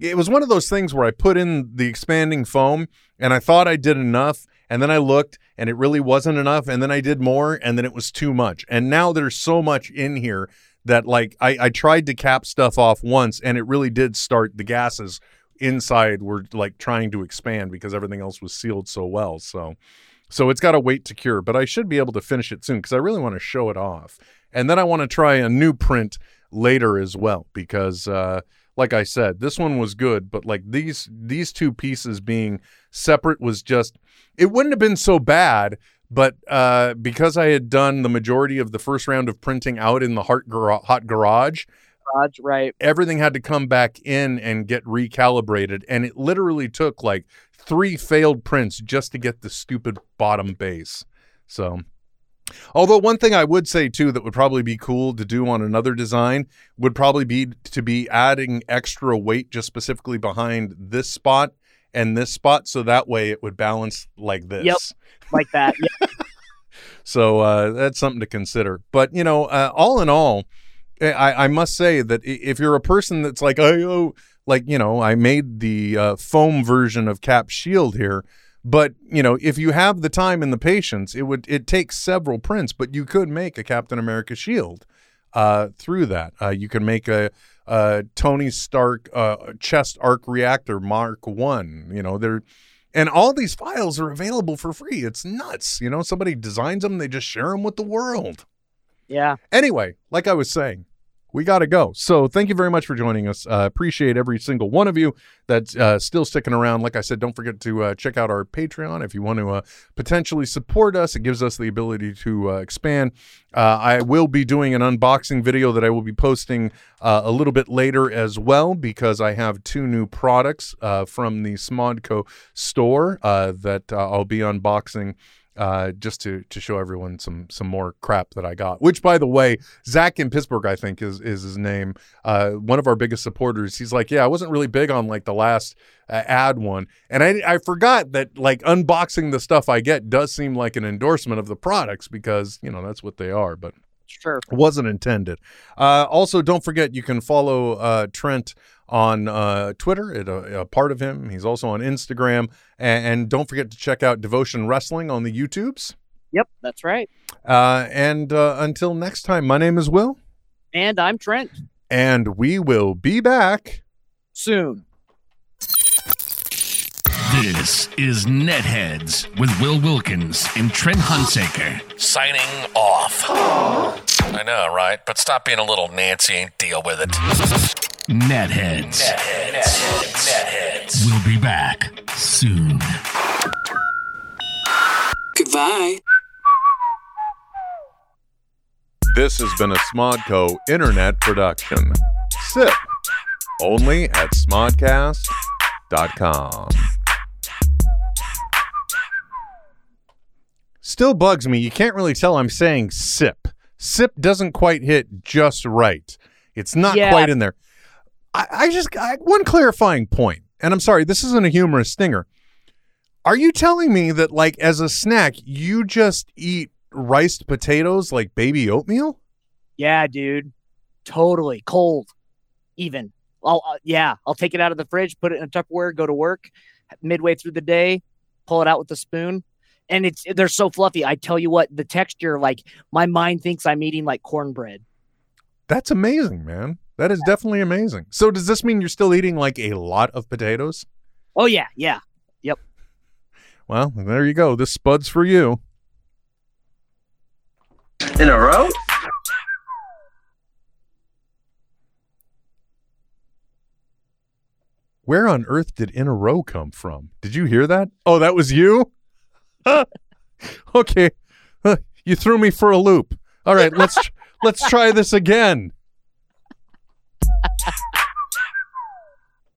It was one of those things where I put in the expanding foam, and I thought I did enough, and then I looked, and it really wasn't enough, and then I did more, and then it was too much. And now there's so much in here that, like, I tried to cap stuff off once, and it really did start. The gases inside were, like, trying to expand because everything else was sealed so well. So it's got to wait to cure, but I should be able to finish it soon because I really want to show it off. And then I want to try a new print later as well because... like I said, this one was good, but like these two pieces being separate was just, it wouldn't have been so bad, but because I had done the majority of the first round of printing out in the hot garage, right. Everything had to come back in and get recalibrated, and it literally took like 3 failed prints just to get the stupid bottom base, so... Although one thing I would say, too, that would probably be cool to do on another design would probably be to be adding extra weight just specifically behind this spot and this spot. So that way it would balance like this. Yep, like that. Yep. So that's something to consider. But, you know, all in all, I must say that if you're a person that's like, oh, like, you know, I made the foam version of Cap Shield here. But, you know, if you have the time and the patience, it takes several prints, but you could make a Captain America shield through that. You can make a Tony Stark chest arc reactor Mark 1, you know, and all these files are available for free. It's nuts. You know, somebody designs them. They just share them with the world. Yeah. Anyway, like I was saying. We got to go. So thank you very much for joining us. Appreciate every single one of you that's still sticking around. Like I said, don't forget to check out our Patreon if you want to potentially support us. It gives us the ability to expand. I will be doing an unboxing video that I will be posting a little bit later as well because I have 2 new products from the Smodco store that I'll be unboxing. Just to show everyone some more crap that I got, which, by the way, Zach in Pittsburgh, I think is his name. One of our biggest supporters. He's like, yeah, I wasn't really big on like the last ad one. And I forgot that like unboxing the stuff I get does seem like an endorsement of the products because, you know, that's what they are, but sure. Wasn't intended. Also, don't forget, you can follow Trent on Twitter, a part of him. He's also on Instagram. And don't forget to check out Devotion Wrestling on the YouTubes. Yep, that's right. And until next time, my name is Will. And I'm Trent. And we will be back soon. This is Netheads with Will Wilkins and Trent Hunsaker. Signing off. Aww. I know, right? But stop being a little Nancy and deal with it. Netheads. We'll be back soon. Goodbye. This has been a Smodco internet production. Sip. Only at smodcast.com. Still bugs me. You can't really tell I'm saying sip. Sip doesn't quite hit just right. It's not quite in there. I just one clarifying point, and I'm sorry, this isn't a humorous stinger. Are you telling me that, like, as a snack, you just eat riced potatoes like baby oatmeal? Yeah, dude. Totally. Cold, even. I'll take it out of the fridge, put it in a Tupperware, go to work midway through the day, pull it out with a spoon. And they're so fluffy. I tell you what, the texture, like, my mind thinks I'm eating, like, cornbread. That's amazing, man. That is definitely amazing. So does this mean you're still eating like a lot of potatoes? Oh, yeah. Yep. Well, there you go. This spud's for you. In a row? Where on earth did In a Row come from? Did you hear that? Oh, that was you? Okay. You threw me for a loop. All right, let's try this again.